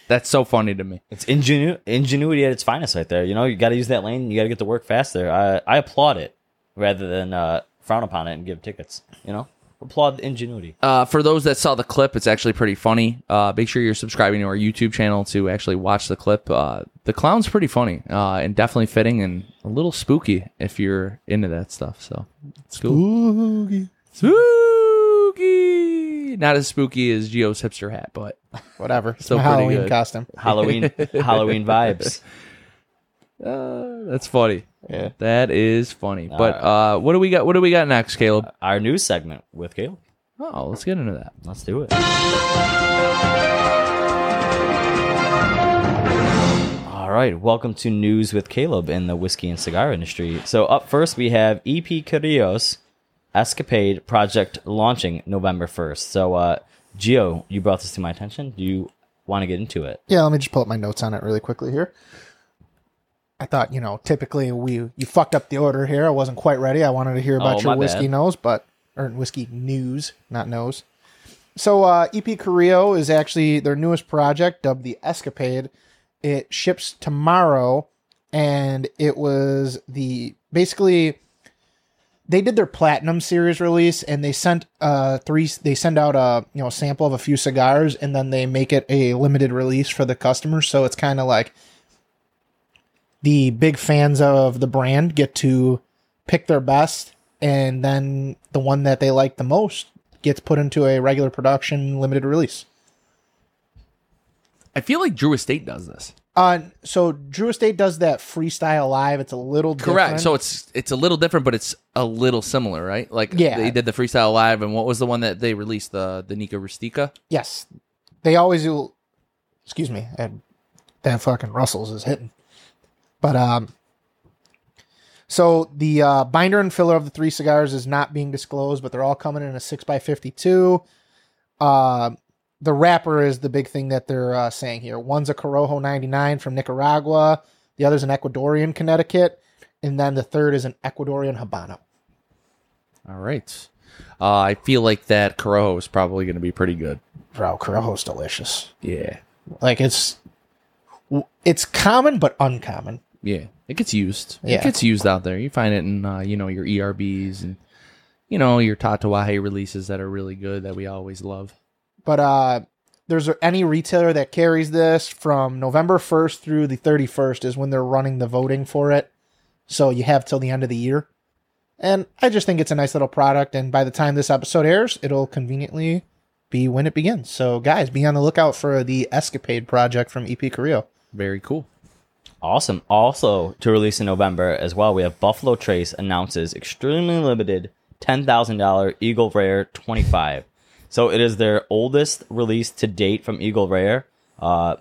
That's so funny to me. It's ingenu- ingenuity at its finest right there. You know, you got to use that lane. You got to get to work faster. I, I applaud it rather than uh, frown upon it and give tickets. You know, applaud the ingenuity. Uh, for those that saw the clip, it's actually pretty funny. Uh, make sure you're subscribing to our YouTube channel to actually watch the clip. Uh, the clown's pretty funny uh, and definitely fitting and a little spooky if you're into that stuff. So it's cool. Spooky. Spooky. Not as spooky as Gio's hipster hat, but whatever. Still pretty Halloween good. Costume. Halloween Halloween vibes. Uh, that's funny. Yeah. That is funny. All but right. uh, what do we got what do we got next, Caleb? Uh, our news segment with Caleb. Oh, let's get into that. Let's do it. All right. Welcome to News with Caleb in the whiskey and cigar industry. So up first we have E P Curios Escapade project launching November first. So, uh, Gio, you brought this to my attention. Do you want to get into it? Yeah, let me just pull up my notes on it really quickly here. I thought, you know, typically we you fucked up the order here. I wasn't quite ready. I wanted to hear about oh, your whiskey bad. nose, but or whiskey news, not nose. So, uh, E P Carrillo is actually their newest project, dubbed the Escapade. It ships tomorrow, and it was the basically. They did their Platinum Series release, and they sent uh three. They send out a you know sample of a few cigars, and then they make it a limited release for the customer. So it's kind of like the big fans of the brand get to pick their best, and then the one that they like the most gets put into a regular production limited release. I feel like Drew Estate does this. Uh, so Drew Estate does that Freestyle Live. It's a little different. Correct. So it's it's a little different, but it's a little similar, right? Like yeah. they did the Freestyle Live, and what was the one that they released? The the Nica Rustica? Yes. They always do. Excuse me. And that fucking Russell's is hitting. But um, so the uh, binder and filler of the three cigars is not being disclosed, but they're all coming in a six by fifty-two. Uh, The wrapper is the big thing that they're uh, saying here. One's a Corojo ninety-nine from Nicaragua. The other's an Ecuadorian Connecticut. And then the third is an Ecuadorian Habano. All right. Uh, I feel like that Corojo is probably going to be pretty good. Bro, Corojo's delicious. Yeah. Like, it's it's common, but uncommon. Yeah. It gets used. Yeah. It gets used out there. You find it in, uh, you know, your E R Bs and, you know, your Tatawahe releases that are really good that we always love. But uh, there's any retailer that carries this from November first through the thirty-first is when they're running the voting for it. So you have till the end of the year. And I just think it's a nice little product. And by the time this episode airs, it'll conveniently be when it begins. So guys, be on the lookout for the Escapade project from E P Carrillo. Very cool. Awesome. Also to release in November as well, we have Buffalo Trace announces extremely limited ten thousand dollars Eagle Rare twenty-five. So it is their oldest release to date from Eagle Rare. Uh,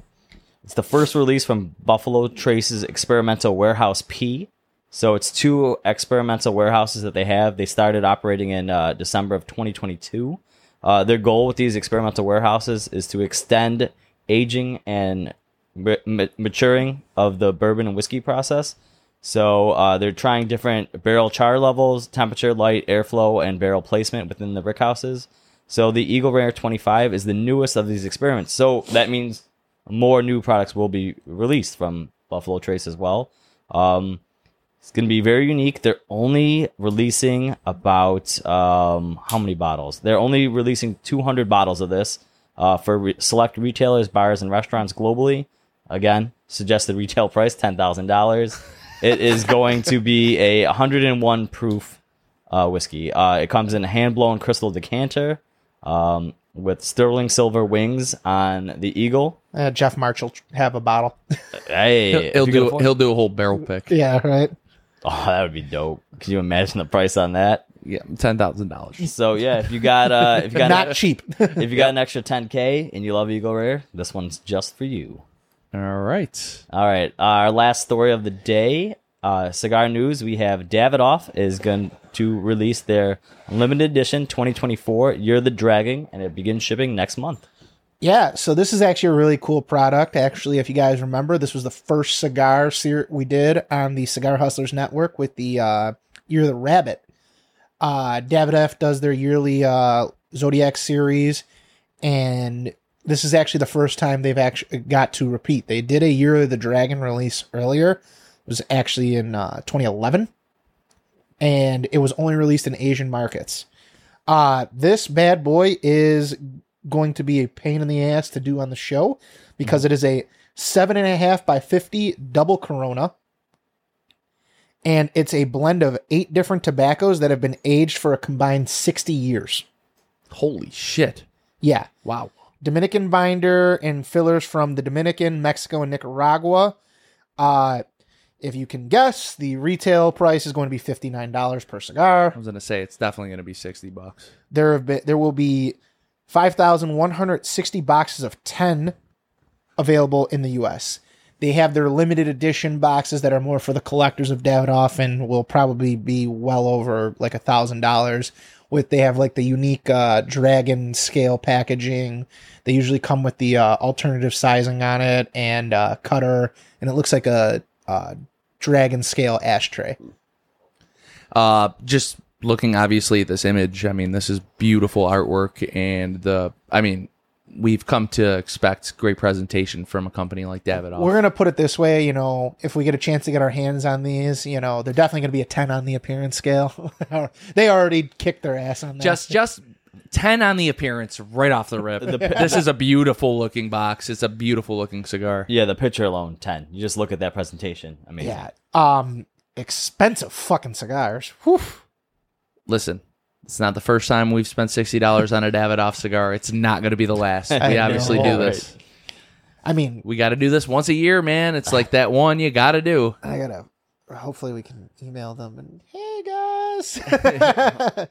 it's the first release from Buffalo Trace's Experimental Warehouse P. So it's two experimental warehouses that they have. They started operating in uh, December of twenty twenty-two. Uh, their goal with these experimental warehouses is to extend aging and ma- maturing of the bourbon and whiskey process. So uh, they're trying different barrel char levels, temperature, light, airflow, and barrel placement within the rickhouses. So the Eagle Rare twenty-five is the newest of these experiments. So that means more new products will be released from Buffalo Trace as well. Um, it's going to be very unique. They're only releasing about um, how many bottles? They're only releasing two hundred bottles of this uh, for re- select retailers, bars, and restaurants globally. Again, suggested retail price ten thousand dollars. It is going to be a one hundred one proof uh, whiskey. Uh, it comes in a hand-blown crystal decanter um, with sterling silver wings on the eagle. Uh, Jeff March will have a bottle. Hey, he'll, he'll do he'll do a whole barrel pick. Yeah, right. Oh, that would be dope. Could you imagine the price on that? Yeah, ten thousand dollars. So yeah, if you got uh, if you got not an, cheap, if you got an extra ten K and you love Eagle Rare, this one's just for you. All right. All right. Uh, our last story of the day, uh, cigar news. We have Davidoff is going to release their limited edition twenty twenty-four Year of the Dragon, and it begins shipping next month. Yeah. So this is actually a really cool product. Actually, if you guys remember, this was the first cigar ser- we did on the Cigar Hustlers Network with the uh, Year of the Rabbit. Uh, Davidoff does their yearly uh, Zodiac series, and this is actually the first time they've actually got to repeat. They did a Year of the Dragon release earlier. It was actually in uh, twenty eleven, and it was only released in Asian markets. Uh, this bad boy is going to be a pain in the ass to do on the show because it is a seven point five by fifty double Corona, and it's a blend of eight different tobaccos that have been aged for a combined sixty years. Holy shit. Yeah. Wow. Dominican binder and fillers from the Dominican, Mexico, and Nicaragua. Uh, if you can guess, the retail price is going to be fifty-nine dollars per cigar. I was going to say, it's definitely going to be sixty bucks. There have been, there will be five thousand one hundred sixty boxes of ten available in the U S. They have their limited edition boxes that are more for the collectors of Davidoff and will probably be well over like one thousand dollars. With they have like the unique uh, dragon scale packaging. They usually come with the uh, alternative sizing on it and uh, cutter, and it looks like a uh, dragon scale ashtray. Uh, just looking obviously at this image, I mean, this is beautiful artwork, and the I mean, we've come to expect great presentation from a company like Davidoff. We're gonna put it this way, you know, if we get a chance to get our hands on these, you know, they're definitely gonna be a ten on the appearance scale. They already kicked their ass on that. Just, just ten on the appearance right off the rip. the, this is a beautiful looking box. It's a beautiful looking cigar. Yeah, the picture alone, ten. You just look at that presentation. Amazing. Yeah. Um, expensive fucking cigars. Whew. Listen. It's not the first time we've spent sixty dollars on a Davidoff cigar. It's not going to be the last. We obviously do this. Right. I mean, we got to do this once a year, man. It's like that one you got to do. I got to. Hopefully, we can email them and, hey, guys,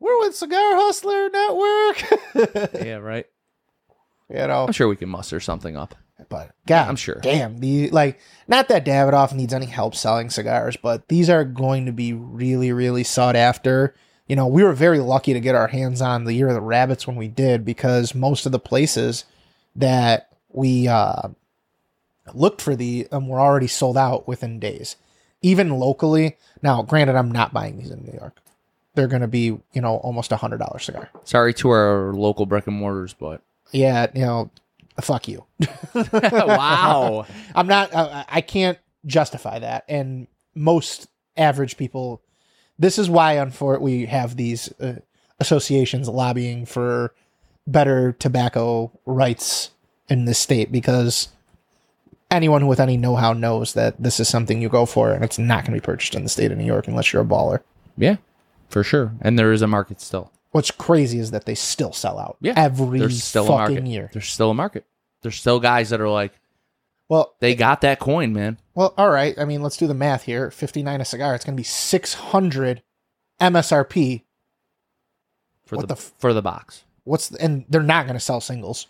we're with Cigar Hustler Network. Yeah, right. You know, I'm sure we can muster something up. But God, I'm sure. Damn, the like not that Davidoff needs any help selling cigars, but these are going to be really, really sought after. You know, we were very lucky to get our hands on the Year of the Rabbits when we did, because most of the places that we uh, looked for the um, were already sold out within days, even locally. Now, granted, I'm not buying these in New York. They're going to be, you know, almost a one hundred dollars cigar. Sorry to our local brick and mortars, but. Yeah, you know, fuck you. Wow. I'm not, I, I can't justify that. And most average people. This is why, unfortunately, we have these uh, associations lobbying for better tobacco rights in this state, because anyone with any know-how knows that this is something you go for, and it's not going to be purchased in the state of New York unless you're a baller. Yeah, for sure. And there is a market still. What's crazy is that they still sell out yeah, every still fucking year. There's still a market. There's still guys that are like, well, they got that coin, man. Well, all right. I mean, let's do the math here. fifty-nine a cigar. It's going to be six hundred M S R P for the, the f- for the box. What's the, and they're not going to sell singles.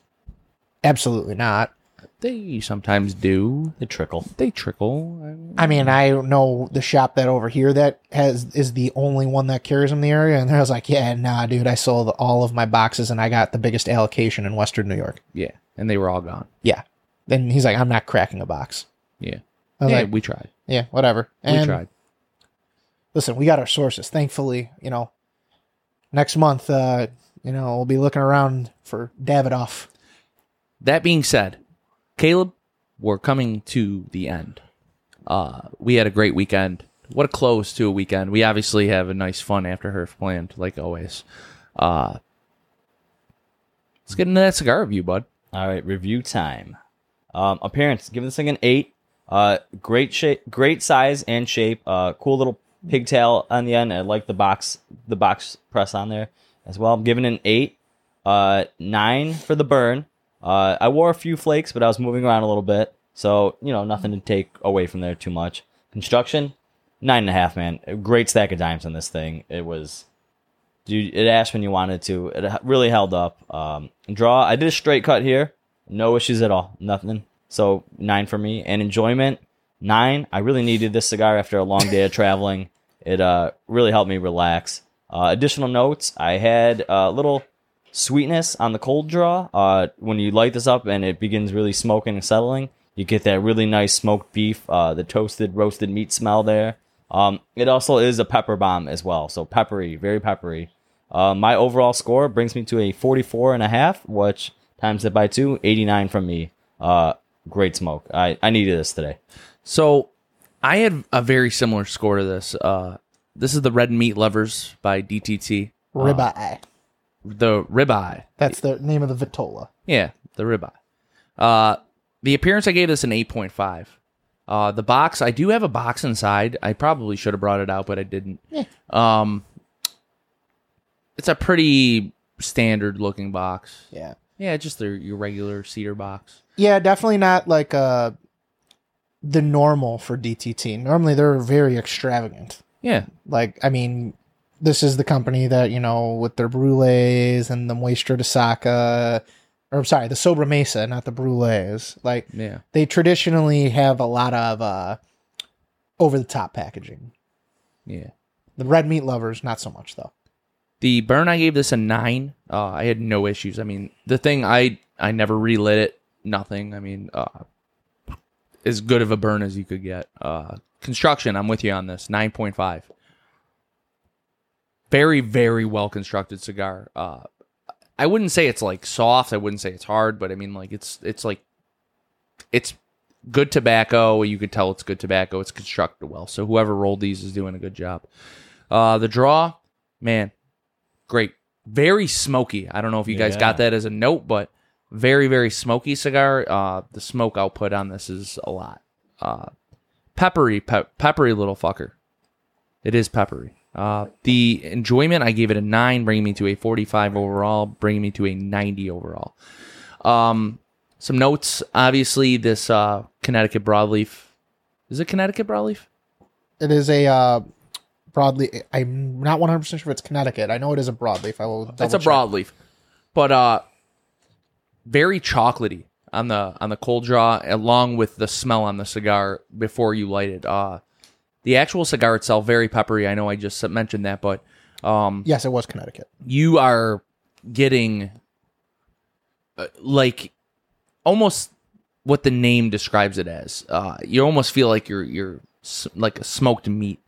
Absolutely not. They sometimes do. They trickle. They trickle. I mean, I know the shop that over here that has is the only one that carries them in the area, and I was like, yeah, nah, dude, I sold all of my boxes, and I got the biggest allocation in Western New York. Yeah, and they were all gone. Yeah. Then he's like, I'm not cracking a box. Yeah. I was yeah, like, we tried. Yeah, whatever. And we tried. Listen, we got our sources. Thankfully, you know, next month, uh, you know, we'll be looking around for Davidoff. That being said, Caleb, we're coming to the end. Uh, we had a great weekend. What a close to a weekend. We obviously have a nice fun after Herf planned, like always. Uh, let's get into that cigar review, bud. All right, review time. Um, appearance, giving this thing an eight. Uh, great shape, great size and shape. Uh, cool little pigtail on the end. I like the box, the box press on there as well. I'm giving an eight. Uh, nine for the burn. Uh, I wore a few flakes, but I was moving around a little bit, so you know nothing to take away from there too much. Construction, nine and a half, man. A great stack of dimes on this thing. It was, dude, it asked when you wanted to. It really held up. Um, draw. I did a straight cut here. No issues at all. Nothing. So nine for me. And enjoyment, nine. I really needed this cigar after a long day of traveling. It uh really helped me relax. Uh, additional notes. I had a little sweetness on the cold draw. Uh, when you light this up and it begins really smoking and settling, you get that really nice smoked beef, uh, the toasted, roasted meat smell there. Um, it also is a pepper bomb as well. So peppery, very peppery. Uh, my overall score brings me to a forty-four and a half, which times it by two, eighty-nine from me. Uh, great smoke. I, I needed this today. So I had a very similar score to this. Uh, this is the Red Meat Lovers by D T T. Ribeye. Uh, the ribeye. That's the name of the Vitola. Yeah, the ribeye. Uh, the appearance, I gave this an eight point five. Uh, the box, I do have a box inside. I probably should have brought it out, but I didn't. Yeah. Um, it's a pretty standard looking box. Yeah. Yeah, just the, your regular cedar box. Yeah, definitely not like uh, the normal for D T T. Normally, they're very extravagant. Yeah. Like, I mean, this is the company that, you know, with their brulees and the Muestra de Saca, or sorry, the Sobra Mesa, not the brulees. Like, yeah. They traditionally have a lot of uh, over-the-top packaging. Yeah. The Red Meat Lovers, not so much, though. The burn, I gave this a nine. Uh, I had no issues. I mean, the thing, I I never relit it. Nothing. I mean, uh, as good of a burn as you could get. Uh, construction, I'm with you on this. nine point five. Very, very well-constructed cigar. Uh, I wouldn't say it's, like, soft. I wouldn't say it's hard. But, I mean, like, it's, it's like, it's good tobacco. You could tell it's good tobacco. It's constructed well. So whoever rolled these is doing a good job. Uh, the draw, man. Great. Very smoky. I don't know if you guys yeah. got that as a note, but very, very smoky cigar. Uh, the smoke output on this is a lot. Uh, peppery, pe- peppery little fucker. It is peppery. Uh, the enjoyment, I gave it a nine, bringing me to a forty-five overall, bringing me to a ninety overall. Um, some notes. Obviously, this uh, Connecticut broadleaf. Is it Connecticut broadleaf? It is a... Uh... Broadleaf. I'm not one hundred percent sure if it's Connecticut. I know it is a broadleaf. I will. It's a broadleaf, but uh, very chocolatey on the on the cold draw, along with the smell on the cigar before you light it. Uh, the actual cigar itself, very peppery. I know I just mentioned that, but um, yes, it was Connecticut. You are getting uh, like almost what the name describes it as. Uh, you almost feel like you're you're like a smoked meat.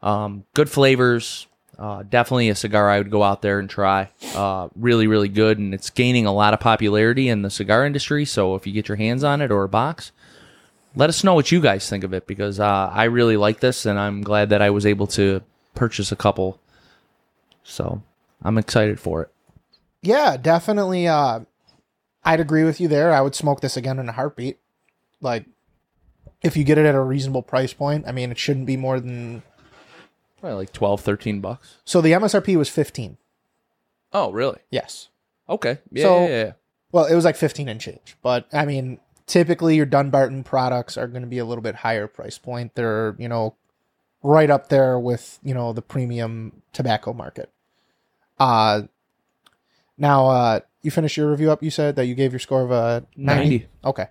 Um, good flavors, uh, definitely a cigar I would go out there and try. Uh, really, really good, and it's gaining a lot of popularity in the cigar industry, so if you get your hands on it or a box, let us know what you guys think of it, because uh, I really like this, and I'm glad that I was able to purchase a couple, so I'm excited for it. Yeah, definitely, uh, I'd agree with you there. I would smoke this again in a heartbeat. Like, if you get it at a reasonable price point, I mean, it shouldn't be more than... Probably like twelve, thirteen bucks. So the M S R P was fifteen. Oh, really? Yes. Okay. Yeah, so, yeah, yeah. Well, it was like fifteen and change. But, I mean, typically your Dunbarton products are going to be a little bit higher price point. They're, you know, right up there with, you know, the premium tobacco market. Uh, now, uh, you finished your review up. You said that you gave your score of a ninety. Okay.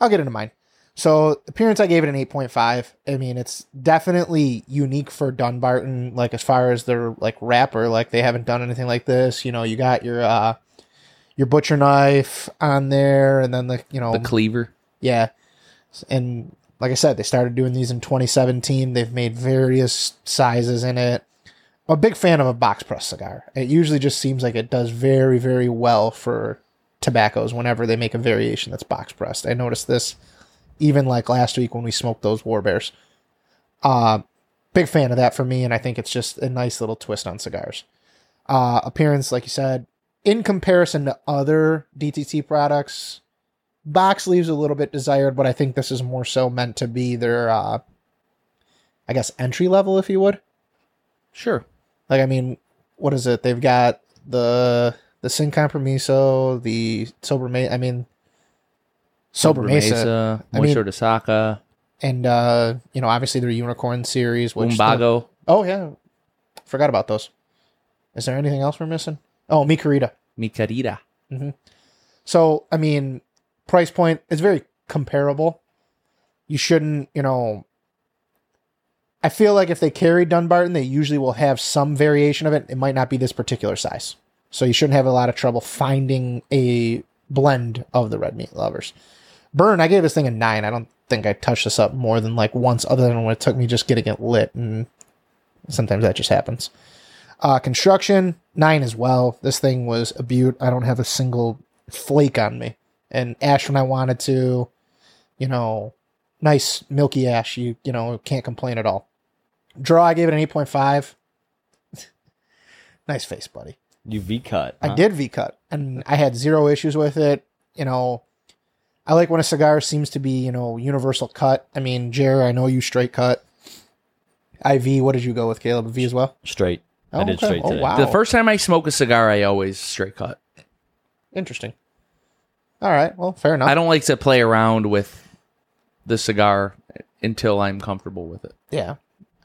I'll get into mine. So, appearance, I gave it an eight point five. I mean, it's definitely unique for Dunbarton, like, as far as their, like, wrapper. Like, they haven't done anything like this. You know, you got your uh, your butcher knife on there, and then the, you know... The cleaver. Yeah. And, like I said, they started doing these in twenty seventeen. They've made various sizes in it. I'm a big fan of a box press cigar. It usually just seems like it does very, very well for tobaccos whenever they make a variation that's box pressed. I noticed this... Even like last week when we smoked those War Bears. Uh, big fan of that for me, and I think it's just a nice little twist on cigars. Uh, appearance, like you said, in comparison to other D T T products, box leaves a little bit desired, but I think this is more so meant to be their, uh, I guess, entry level, if you would. Sure. Like, I mean, what is it? They've got the the Sin Compromiso, the Sober Mesa, I mean, Sober, Sober Mesa, Mesa I Mucho mean, de Saca. And, uh, you know, obviously their Unicorn series. Which Umbago. The, oh, yeah. Forgot about those. Is there anything else we're missing? Oh, Mi Querida. Mi Querida. Mm-hmm. So, I mean, price point is very comparable. You shouldn't, you know... I feel like if they carry Dunbarton, they usually will have some variation of it. It might not be this particular size. So you shouldn't have a lot of trouble finding a blend of the red meat lovers. Burn, I gave this thing a nine. I don't think I touched this up more than like once, other than when it took me just getting it lit. And sometimes that just happens. Uh, construction, nine as well. This thing was a beaut. I don't have a single flake on me. And ash when I wanted to, you know, nice milky ash. You, you know, can't complain at all. Draw, I gave it an eight point five. Nice face, buddy. You V-cut. Huh? I did V-cut, and I had zero issues with it. You know, I like when a cigar seems to be, you know, universal cut. I mean, Jer, I know you straight cut. I V, what did you go with, Caleb? V as well? Straight. Oh, I did okay. straight oh, today. Wow. The first time I smoke a cigar, I always straight cut. Interesting. All right, well, fair enough. I don't like to play around with the cigar until I'm comfortable with it. Yeah.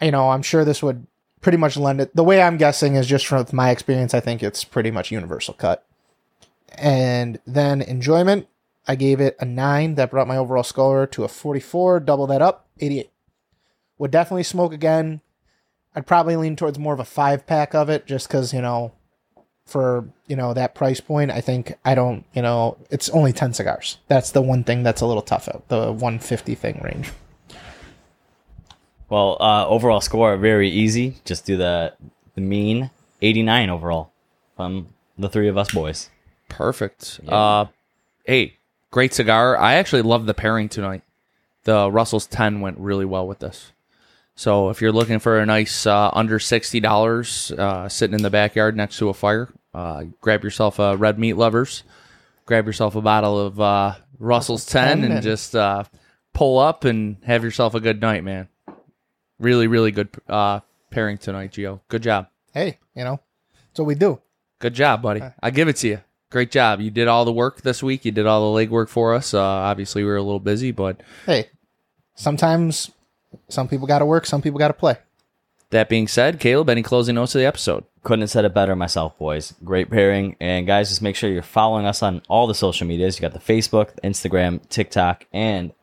You know, I'm sure this would pretty much lend it. The way I'm guessing is just from my experience, I think it's pretty much universal cut. And then enjoyment, I gave it a nine. That brought my overall score to a forty-four. Double that up, eighty-eight. Would definitely smoke again. I'd probably lean towards more of a five pack of it just because, you know, for, you know, that price point, I think I don't, you know, it's only ten cigars. That's the one thing that's a little tough out, the one fifty thing range. Well, uh, overall score, very easy. Just do the, the mean, eighty-nine overall from the three of us boys. Perfect. Yeah. Uh, hey, great cigar. I actually love the pairing tonight. The Russell's ten went really well with this. So if you're looking for a nice uh, under sixty dollars uh, sitting in the backyard next to a fire, uh, grab yourself a Red Meat Lovers, grab yourself a bottle of uh, Russell's ten, and just uh, pull up and have yourself a good night, man. Really, really good uh, pairing tonight, Gio. Good job. Hey, you know, that's what we do. Good job, buddy. Uh, I give it to you. Great job. You did all the work this week. You did all the legwork for us. Uh, obviously, we were a little busy, but... Hey, sometimes some people got to work. Some people got to play. That being said, Caleb, any closing notes of the episode? Couldn't have said it better myself, boys. Great pairing. And guys, just make sure you're following us on all the social medias. You got the Facebook, Instagram, TikTok, and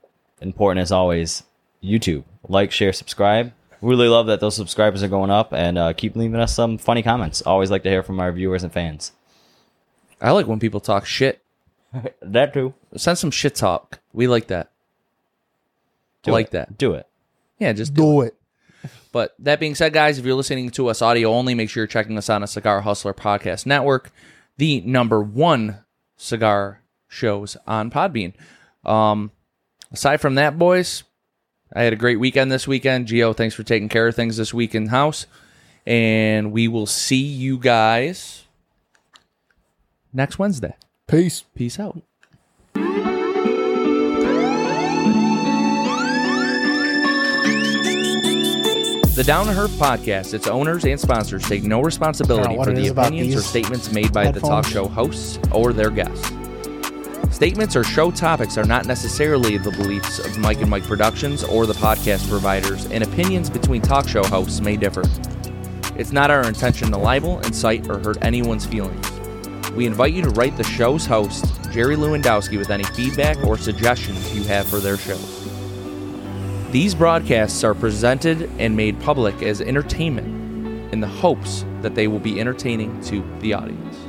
important as always, YouTube. Like, share, subscribe. Really love that those subscribers are going up, and uh, keep leaving us some funny comments. Always like to hear from our viewers and fans. I like when people talk shit. That too. Send some shit talk. We like that. Do I like it. that. Do it. Yeah, just do, do it. it. But that being said, guys, if you're listening to us audio only, make sure you're checking us out on Cigar Hustler Podcast Network, the number one cigar shows on Podbean. Um, aside from that, boys... I had a great weekend this weekend. Gio, thanks for taking care of things this week in house. And we will see you guys next Wednesday. Peace. Peace out. The Down to Herf podcast, its owners and sponsors take no responsibility for the opinions or statements made by headphones. The talk show hosts or their guests. Statements or show topics are not necessarily the beliefs of Mike and Mike Productions or the podcast providers, and opinions between talk show hosts may differ. It's not our intention to libel, incite, or hurt anyone's feelings. We invite you to write the show's host, Jerry Lewandowski, with any feedback or suggestions you have for their show. These broadcasts are presented and made public as entertainment in the hopes that they will be entertaining to the audience.